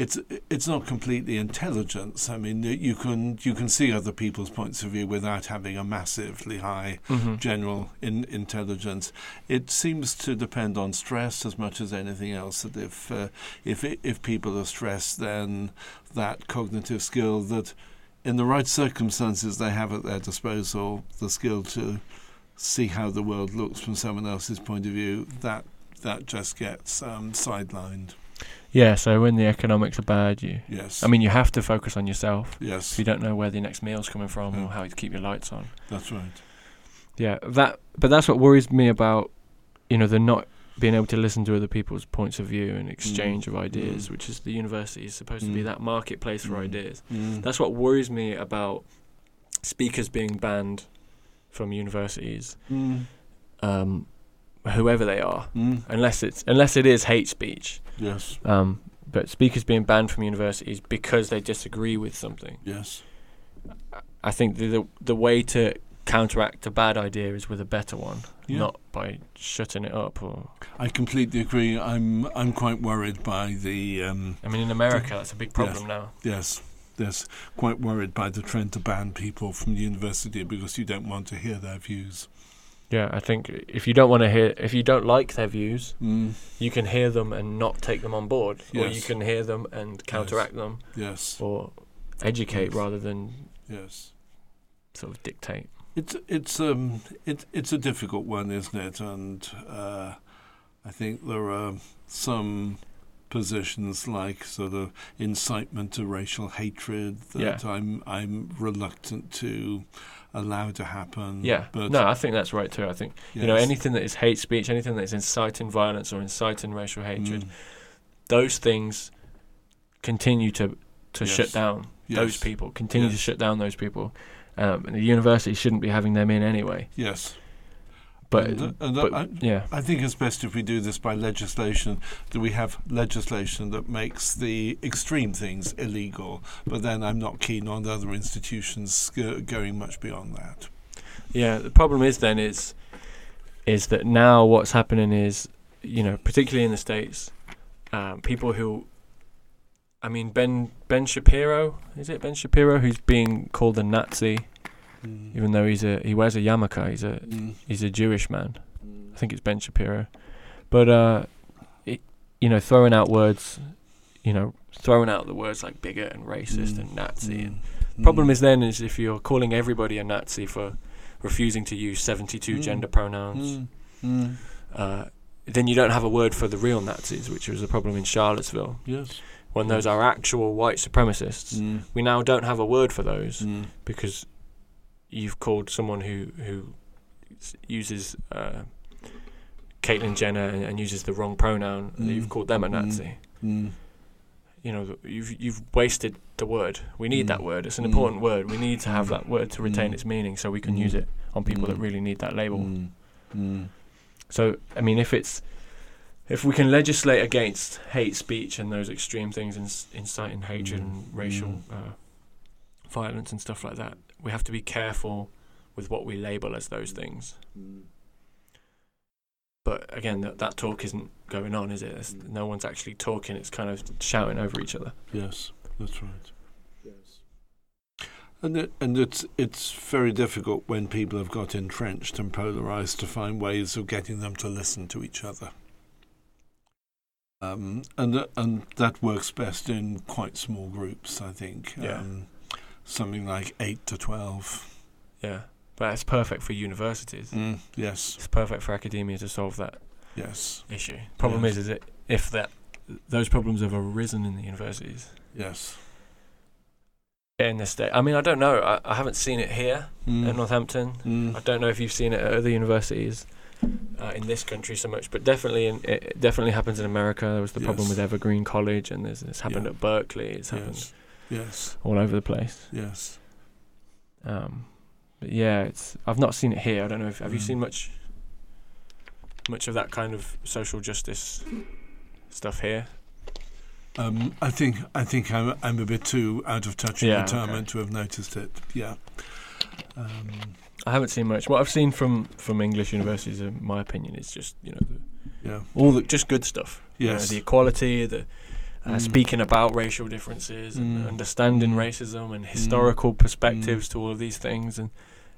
It's not completely intelligence. I mean, you can see other people's points of view without having a massively high general intelligence. It seems to depend on stress as much as anything else. That if people are stressed, then that cognitive skill that, in the right circumstances, they have at their disposal, the skill to see how the world looks from someone else's point of view, that just gets sidelined. Yeah, so when the economics are bad, I mean, you have to focus on yourself. Yes. If you don't know where the next meal's coming from or how to keep your lights on. That's right. Yeah, but that's what worries me about, you know, the not being able to listen to other people's points of view and exchange of ideas, which is the university is supposed to be that marketplace for ideas. That's what worries me about speakers being banned from universities, whoever they are, unless it is hate speech. Yes. But speakers being banned from universities because they disagree with something. Yes. I think the way to counteract a bad idea is with a better one, not by shutting it up. Or I completely agree. I'm quite worried by the. I mean, in America, that's a big problem now. Yes. Yes, quite worried by the trend to ban people from university because you don't want to hear their views. Yeah, I think if you don't like their views, you can hear them and not take them on board, or you can hear them and counteract them, or educate rather than sort of dictate. It's a difficult one, isn't it? And I think there are some positions like sort of incitement to racial hatred that I'm reluctant to allow to happen. Yeah, but no, I think that's right too. I think anything that is hate speech, anything that is inciting violence or inciting racial hatred, those things continue to shut down those people. Continue to shut down those people, and the university shouldn't be having them in anyway. Yes. But I think it's best if we do this by legislation, that we have legislation that makes the extreme things illegal, but then I'm not keen on other institutions going much beyond that. Yeah, the problem is that now what's happening is, particularly in the States, people who, I mean, Ben Shapiro, who's being called a Nazi, even though he wears a yarmulke, he's a Jewish man. I think it's Ben Shapiro, but throwing out the words like bigot and racist and Nazi. And the problem is if you're calling everybody a Nazi for refusing to use 72 gender pronouns, then you don't have a word for the real Nazis, which was a problem in Charlottesville. Yes. When those are actual white supremacists, we now don't have a word for those because you've called someone who uses Caitlyn Jenner and uses the wrong pronoun, you've called them a Nazi. You've wasted the word. We need that word. It's an important word. We need to have that word to retain its meaning so we can use it on people that really need that label. So, I mean, if we can legislate against hate speech and those extreme things, inciting hatred and racial violence and stuff like that, we have to be careful with what we label as those things. But again, that talk isn't going on, is it? No one's actually talking. It's kind of shouting over each other. Yes, that's right. Yes. And it's very difficult when people have got entrenched and polarised to find ways of getting them to listen to each other. And that works best in quite small groups, I think. Yeah. Something like 8 to 12. Yeah, but it's perfect for universities. Yes, it's perfect for academia to solve that. Yes, issue. Problem is that if those problems have arisen in the universities. Yes. In the state, I mean, I don't know. I haven't seen it here in Northampton. I don't know if you've seen it at other universities in this country so much, but it definitely happens in America. There was the problem with Evergreen College, and it's happened at Berkeley. It's happened. Yes. All over the place. Yes. But yeah, I've not seen it here. I don't know if have you seen much of that kind of social justice stuff here? I think I'm a bit too out of touch and determined to have noticed it. Yeah. I haven't seen much. What I've seen from English universities, in my opinion, is just all good stuff. Yes. The equality, speaking about racial differences and understanding racism and historical perspectives to all of these things, and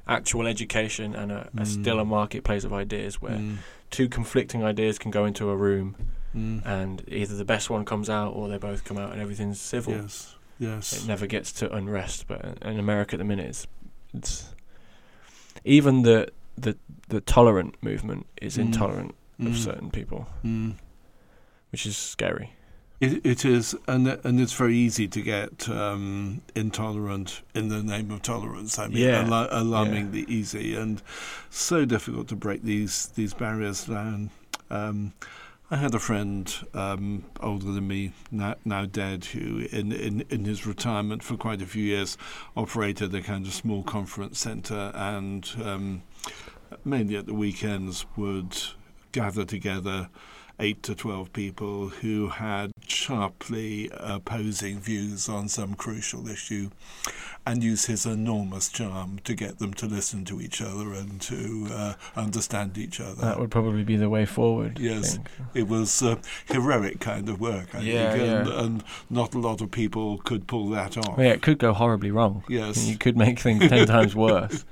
actual education and still a marketplace of ideas where two conflicting ideas can go into a room and either the best one comes out or they both come out and everything's civil. Yes, yes. It never gets to unrest, but in America at the minute it's even the tolerant movement is intolerant of certain people, which is scary. It is, and it's very easy to get intolerant in the name of tolerance. I mean, alarmingly easy, and so difficult to break these barriers down. I had a friend older than me, now dead, who in his retirement for quite a few years operated a kind of small conference centre, and mainly at the weekends would gather together 8 to 12 people who had sharply opposing views on some crucial issue, and use his enormous charm to get them to listen to each other and to understand each other. That would probably be the way forward. Yes, it was heroic kind of work, I think. And not a lot of people could pull that off. Well, yeah, it could go horribly wrong. Yes. I mean, you could make things 10 times worse.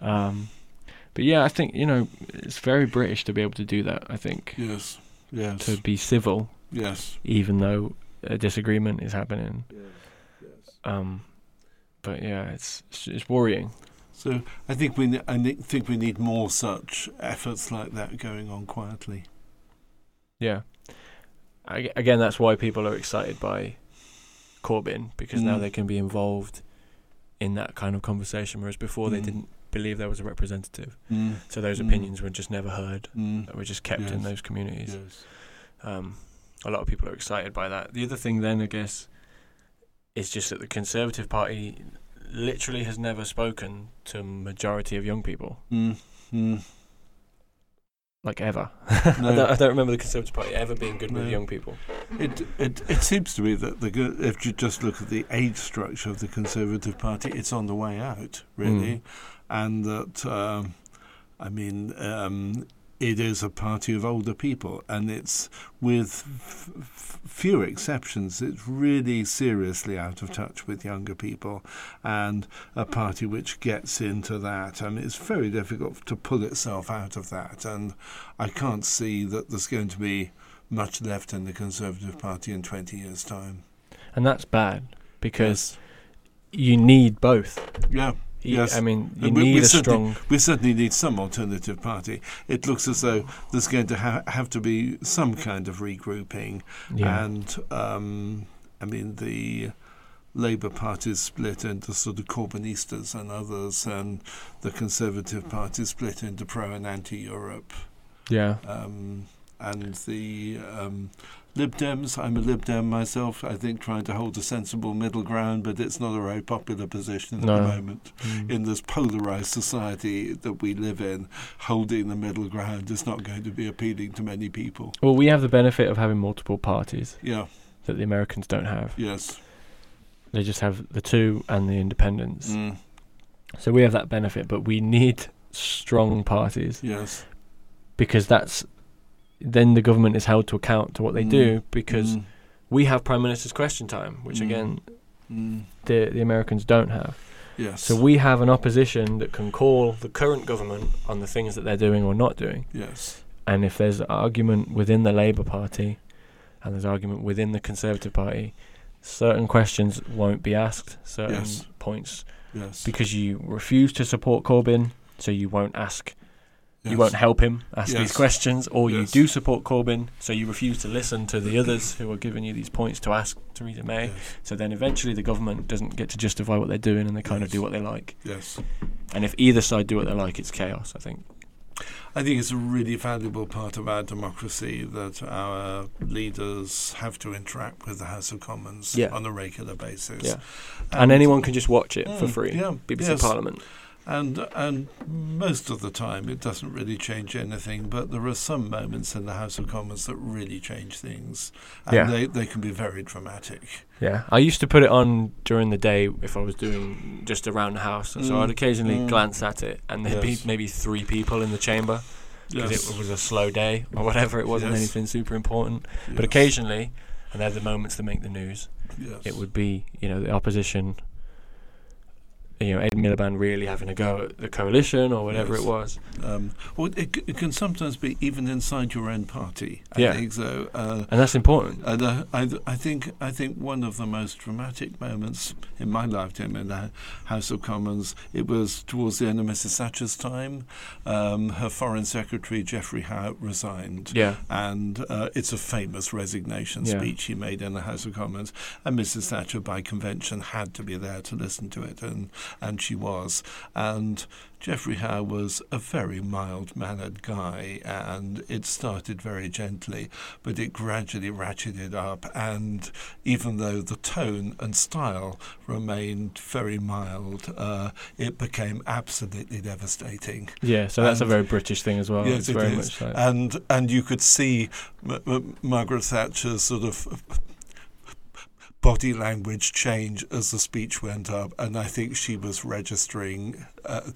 But yeah, I think, it's very British to be able to do that, I think. Yes, yes. To be civil. Yes. Even though a disagreement is happening. Yes, yes. But yeah, it's worrying. So I think we need more such efforts like that going on quietly. Yeah. Again, that's why people are excited by Corbyn, because now they can be involved in that kind of conversation, whereas before they didn't believe there was a representative. So those opinions were just never heard, were just kept in those communities. Yes. A lot of people are excited by that. The other thing then, I guess, it's just that the Conservative Party literally has never spoken to a majority of young people. Like ever. No. I don't remember the Conservative Party ever being good with young people. It seems to me that if you just look at the age structure of the Conservative Party, it's on the way out, really. And that, it is a party of older people, and it's, with few exceptions, it's really seriously out of touch with younger people, and a party which gets into that. I mean, it's very difficult to pull itself out of that, and I can't see that there's going to be much left in the Conservative Party in 20 years' time. And that's bad, because you need both. Yeah. Yes. I mean, we certainly need some alternative party. It looks as though there's going to have to be some kind of regrouping. Yeah. And, the Labour Party is split into sort of Corbynistas and others, and the Conservative Party is split into pro- and anti-Europe. Yeah. And the Lib Dems, I'm a Lib Dem myself, I think trying to hold a sensible middle ground, but it's not a very popular position at the moment. In this polarised society that we live in, holding the middle ground is not going to be appealing to many people. Well, we have the benefit of having multiple parties that the Americans don't have. Yes. They just have the two and the independents. So we have that benefit, but we need strong parties. Yes. Because that's... then the government is held to account to what they do, because we have Prime Minister's Question Time, which again the Americans don't have. Yes. So we have an opposition that can call the current government on the things that they're doing or not doing. Yes. And if there's argument within the Labour Party and there's argument within the Conservative Party, certain questions won't be asked, certain points. Yes. Because you refuse to support Corbyn, so you won't ask... You won't help him ask these questions, or you do support Corbyn, so you refuse to listen to the others who are giving you these points to ask Theresa May. Yes. So then eventually the government doesn't get to justify what they're doing, and they kind of do what they like. Yes. And if either side do what they like, it's chaos, I think. I think it's a really valuable part of our democracy that our leaders have to interact with the House of Commons on a regular basis. Yeah. And anyone can just watch it for free, BBC Parliament. And most of the time it doesn't really change anything, but there are some moments in the House of Commons that really change things, and they can be very dramatic. Yeah, I used to put it on during the day if I was doing just around the house, so I'd occasionally glance at it, and there'd be maybe three people in the chamber, because it was a slow day or whatever, it wasn't anything super important. Yes. But occasionally, and they're the moments that make the news, it would be, the opposition... Ed Miliband really having a go at the coalition or whatever it was. Well, it can sometimes be even inside your own party. I think so. And that's important. And I think one of the most dramatic moments in my lifetime in the House of Commons, it was towards the end of Mrs Thatcher's time. Her Foreign Secretary, Geoffrey Howe, resigned. Yeah. And it's a famous resignation speech he made in the House of Commons. And Mrs Thatcher, by convention, had to be there to listen to it. And and she was. And Geoffrey Howe was a very mild-mannered guy, and it started very gently, but it gradually ratcheted up, and even though the tone and style remained very mild, it became absolutely devastating. Yeah, so that's a very British thing as well. Yes, it's very much so. And you could see Margaret Thatcher's sort of body language change as the speech went up, and I think she was registering,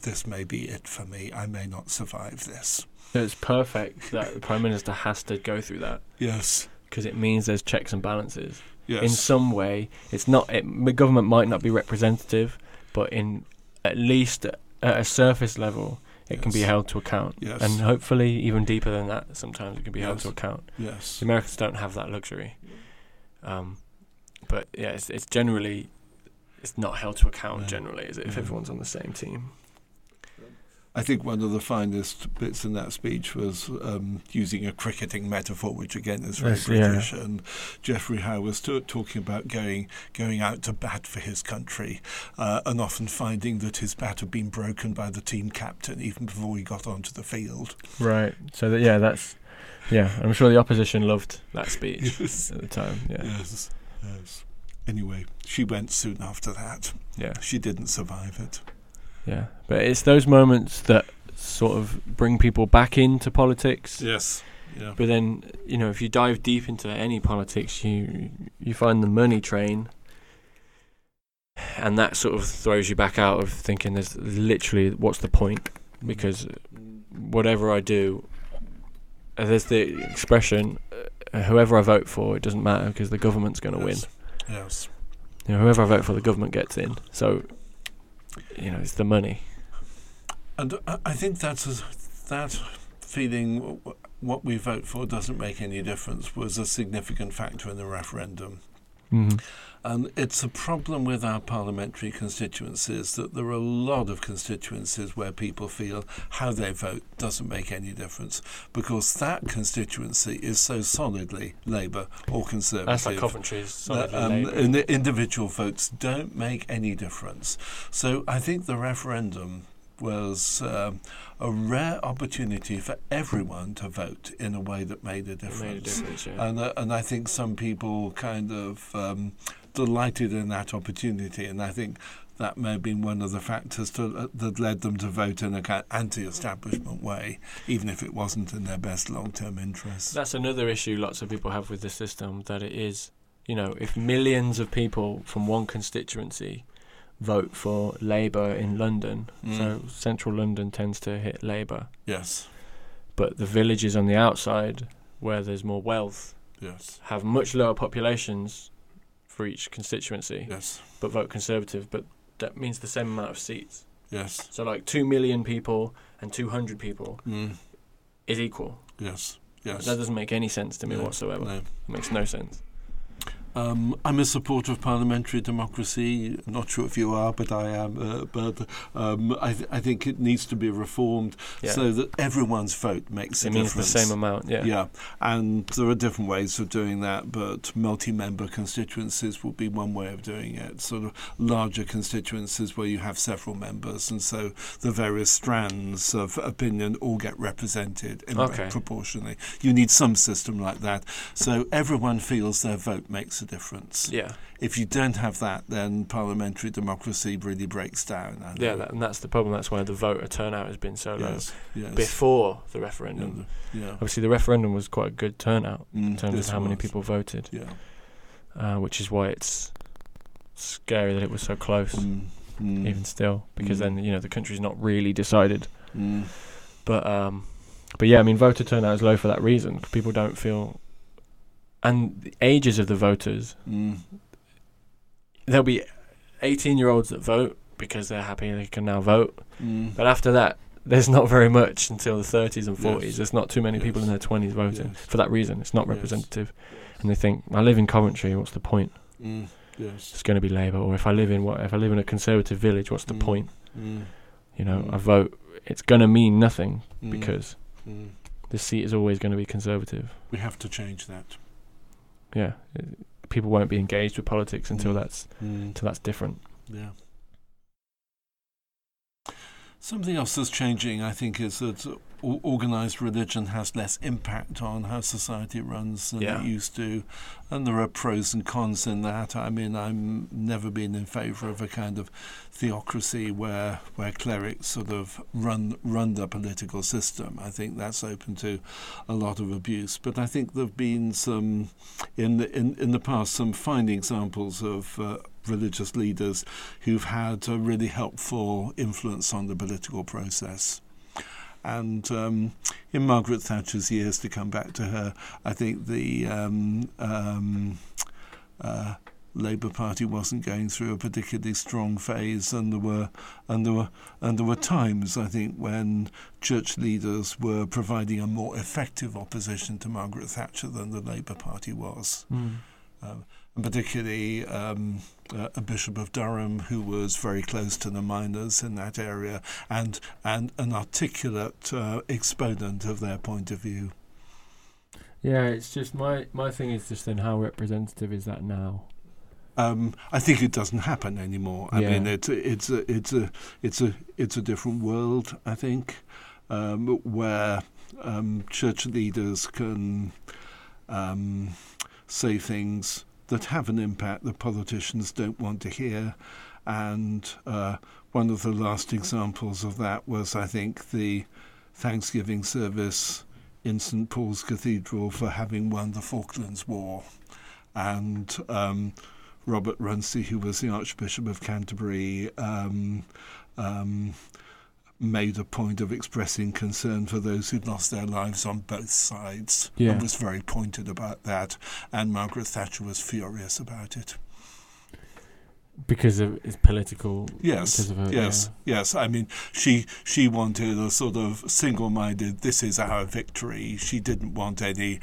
this may be it for me, I may not survive this. It's perfect that the Prime Minister has to go through that. Yes. Because it means there's checks and balances. Yes. In some way, it's not. The government might not be representative, but in at least at a surface level, it can be held to account. Yes. And hopefully even deeper than that, sometimes it can be held to account. Yes. The Americans don't have that luxury. But yeah, it's generally, it's not held to account generally, is it, if everyone's on the same team? I think one of the finest bits in that speech was using a cricketing metaphor, which again is very British. Yeah. And Geoffrey Howe was talking about going out to bat for his country, and often finding that his bat had been broken by the team captain even before he got onto the field. Right. So I'm sure the opposition loved that speech at the time. Yeah. Yes. Anyway, she went soon after that. Yeah. She didn't survive it. Yeah. But it's those moments that sort of bring people back into politics. Yes. Yeah. But then, you know, if you dive deep into any politics, you find the money train, and that sort of throws you back out of thinking there's literally, what's the point? Because whatever I do, there's the expression, whoever I vote for, it doesn't matter because the government's going to win. Yes. You know, whoever I vote for, the government gets in. So, you know, it's the money. And I think that feeling, what we vote for doesn't make any difference, was a significant factor in the referendum. Mm-hmm. And it's a problem with our parliamentary constituencies that there are a lot of constituencies where people feel how they vote doesn't make any difference because that constituency is so solidly Labour or Conservative. That's like Coventry's solidly Labour. And the individual votes don't make any difference. So I think the referendum was a rare opportunity for everyone to vote in a way that made a difference. It made a difference, yeah. And I think some people kind of delighted in that opportunity, and I think that may have been one of the factors that led them to vote in an anti-establishment way, even if it wasn't in their best long-term interests. That's another issue lots of people have with the system, that it is, you know, if millions of people from one constituency vote for Labour in London. So central London tends to hit Labour. Yes. But the villages on the outside, where there's more wealth, have much lower populations for each constituency, but vote Conservative. But that means the same amount of seats. Yes. So like 2 million people and 200 people is equal. Yes. Yes. That doesn't make any sense to me whatsoever. No. It makes no sense. I'm a supporter of parliamentary democracy. Not sure if you are, but I am. I think it needs to be reformed so that everyone's vote makes a difference. It means the same amount, yeah. And there are different ways of doing that, but multi-member constituencies would be one way of doing it, sort of larger constituencies where you have several members, and so the various strands of opinion all get represented proportionally. You need some system like that, so everyone feels their vote makes a difference. Yeah. If you don't have that, then parliamentary democracy really breaks down. And that's the problem. That's why the voter turnout has been so low before the referendum. Obviously, the referendum was quite a good turnout in terms of how many people voted, which is why it's scary that it was so close, even still, because then, you know, the country's not really decided. But yeah, I mean, voter turnout is low for that reason. People don't feel... And the ages of the voters, there'll be 18-year-olds that vote because they're happy they can now vote. But after that, there's not very much until the 30s and 40s. There's not too many people in their 20s voting for that reason. It's not representative. And they think, I live in Coventry, what's the point? It's going to be Labour. Or if I live in a Conservative village, what's the point? You know, I vote. It's going to mean nothing because the seat is always going to be Conservative. We have to change that. Yeah, people won't be engaged with politics until that's different. Yeah. Something else that's changing, I think, is that organised religion has less impact on how society runs than it used to, and there are pros and cons in that. I mean, I've never been in favour of a kind of theocracy where clerics sort of run the political system. I think that's open to a lot of abuse. But I think there've been some in the past some fine examples of religious leaders who've had a really helpful influence on the political process. And in Margaret Thatcher's years, to come back to her, I think the Labour Party wasn't going through a particularly strong phase, and there were times, I think, when church leaders were providing a more effective opposition to Margaret Thatcher than the Labour Party was. Mm. Particularly a Bishop of Durham who was very close to the miners in that area and an articulate exponent of their point of view. Yeah, it's just my thing is just then how representative is that now? I think it doesn't happen anymore. I mean, it's a different world, I think, where church leaders can say things that have an impact that politicians don't want to hear. And one of the last examples of that was, I think, the Thanksgiving service in St. Paul's Cathedral for having won the Falklands War. And Robert Runcie, who was the Archbishop of Canterbury, made a point of expressing concern for those who'd lost their lives on both sides and was very pointed about that, and Margaret Thatcher was furious about it. Because of his political... Yes. I mean, she wanted a sort of single-minded, this is our victory. She didn't want any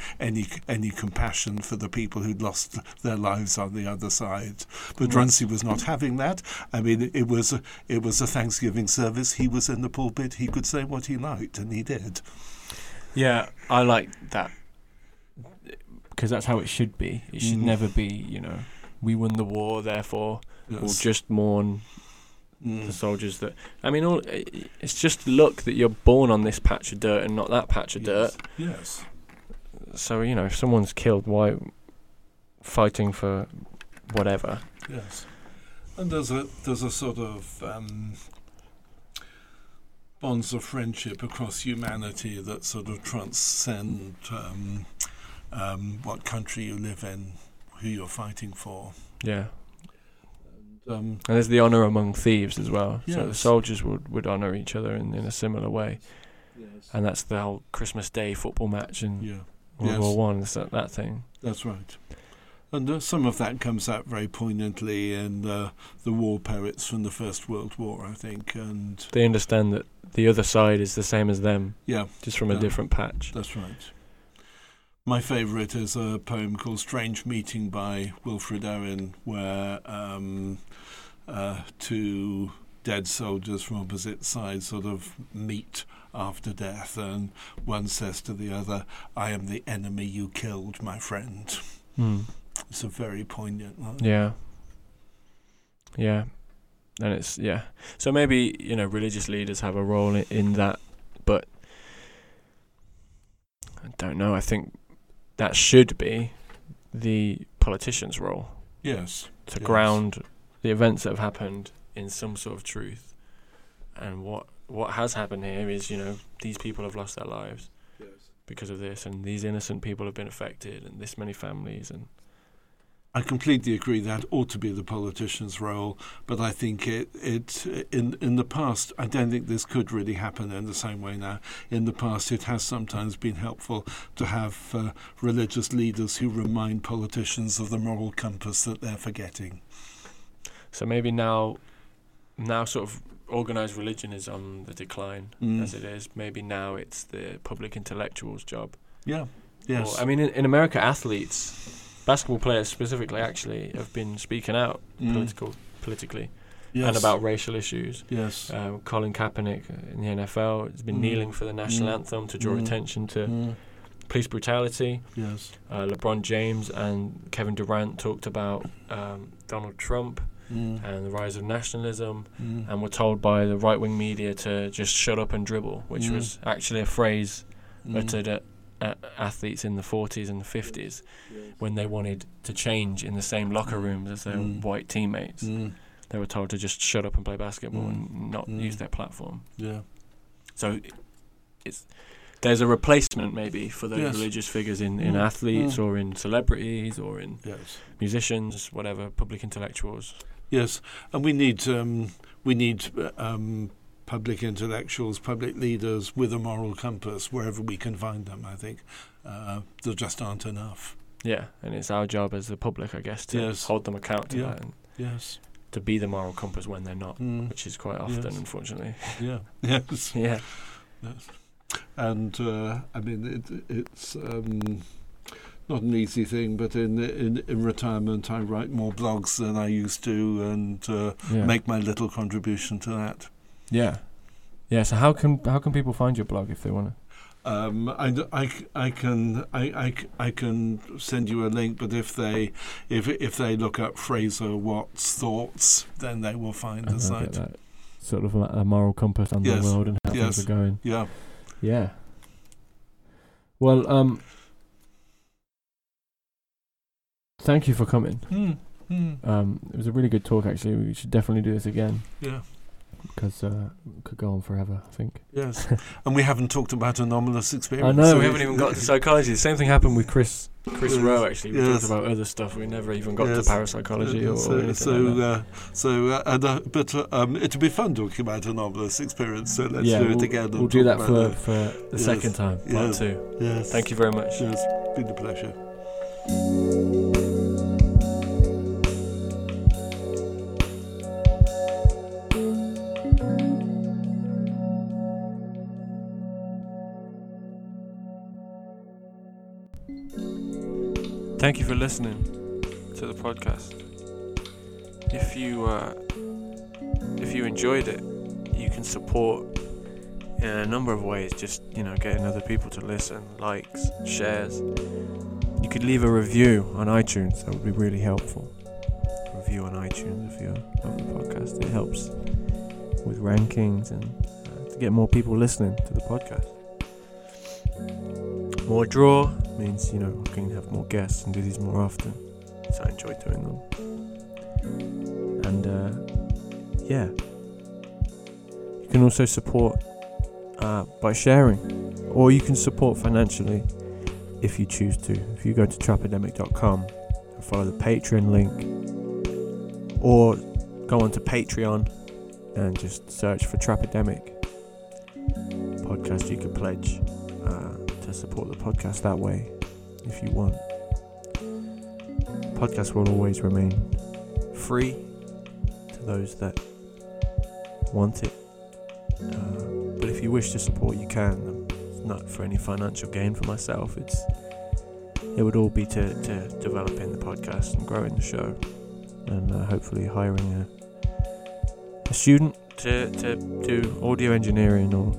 compassion for the people who'd lost their lives on the other side. But Runcie was not having that. I mean, it was a Thanksgiving service. He was in the pulpit. He could say what he liked, and he did. Yeah, I like that. Because that's how it should be. It should never be, you know, we won the war, therefore... We'll just mourn the soldiers that... I mean, it's just luck that you're born on this patch of dirt and not that patch of dirt. Yes. So, you know, if someone's killed, why fighting for whatever? Yes. And there's a sort of bonds of friendship across humanity that sort of transcend what country you live in, who you're fighting for. Yeah. And there's the honour among thieves as well. Yes. So the soldiers would honour each other in a similar way. Yes. And that's the whole Christmas Day football match and World War I, that thing. That's right. And some of that comes out very poignantly in the war poets from the First World War, I think. And they understand that the other side is the same as them, just from a different patch. That's right. My favourite is a poem called Strange Meeting by Wilfred Owen, where two dead soldiers from opposite sides sort of meet after death, and one says to the other, "I am the enemy you killed, my friend." Mm. It's a very poignant line. Yeah. Yeah. And it's, so maybe, you know, religious leaders have a role in that, but I don't know, I think that should be the politician's role. Yes. To ground the events that have happened in some sort of truth. And what has happened here is, you know, these people have lost their lives because of this, and these innocent people have been affected, and this many families. And I completely agree that ought to be the politician's role, but I think in the past, I don't think this could really happen in the same way now. In the past, it has sometimes been helpful to have religious leaders who remind politicians of the moral compass that they're forgetting. So maybe now sort of organised religion is on the decline as it is. Maybe now it's the public intellectual's job. Yeah, yes. Or, I mean, in America, athletes... Basketball players specifically, actually, have been speaking out politically and about racial issues. Yes. Colin Kaepernick in the NFL has been kneeling for the national anthem to draw attention to police brutality. Yes. LeBron James and Kevin Durant talked about Donald Trump and the rise of nationalism, and were told by the right-wing media to just shut up and dribble, which was actually a phrase uttered at athletes in the 40s and the 50s when they wanted to change in the same locker rooms as their white teammates. They were told to just shut up and play basketball and not use their platform. Yeah. So there's a replacement maybe for those religious figures in athletes or in celebrities or in musicians, whatever, public intellectuals. Yes, and we need public intellectuals, public leaders with a moral compass wherever we can find them. I think there just aren't enough. Yeah, and it's our job as the public, I guess, to hold them account to that. And to be the moral compass when they're not, which is quite often, unfortunately. Yeah. Yes. Yeah. Yes. And I mean, it's not an easy thing, but in retirement, I write more blogs than I used to, and make my little contribution to that. Yeah, yeah. So how can people find your blog if they want to? I can send you a link, but if they look up Fraser Watts Thoughts, then they will find the site. Sort of like a moral compass on the world and how things are going. Yeah. Yeah. Well, thank you for coming. It was a really good talk, actually. We should definitely do this again. Yeah. Because it could go on forever, I think. Yes. And we haven't talked about anomalous experience. I know. So we haven't even got to psychology. The same thing happened with Chris Rowe, actually. We talked about other stuff. We never even got to parapsychology or anything like that. But it'll be fun talking about anomalous experience, so let's do it again. We'll do that for the second time, part two. Yes. Thank you very much. Yes, it's been a pleasure. Thank you for listening to the podcast. If you enjoyed it, you can support in a number of ways. Just getting other people to listen, likes, shares. You could leave a review on iTunes. That would be really helpful. Review on iTunes if you love the podcast. It helps with rankings and to get more people listening to the podcast. More draw. Means I can have more guests and do these more often, so I enjoy doing them. And you can also support by sharing, or you can support financially if you choose to. If you go to trapidemic.com and follow the Patreon link, or go onto Patreon and just search for Trapidemic podcast, you can pledge to support the podcast that way if you want. The podcast will always remain free to those that want it, but if you wish to support, you can. It's not for any financial gain for myself. It would all be to developing the podcast and growing the show, and hopefully hiring a student to do audio engineering and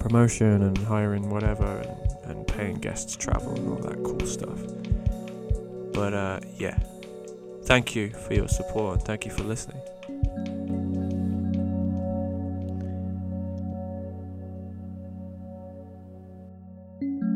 promotion and hiring whatever and paying guests travel and all that cool stuff. But thank you for your support and thank you for listening.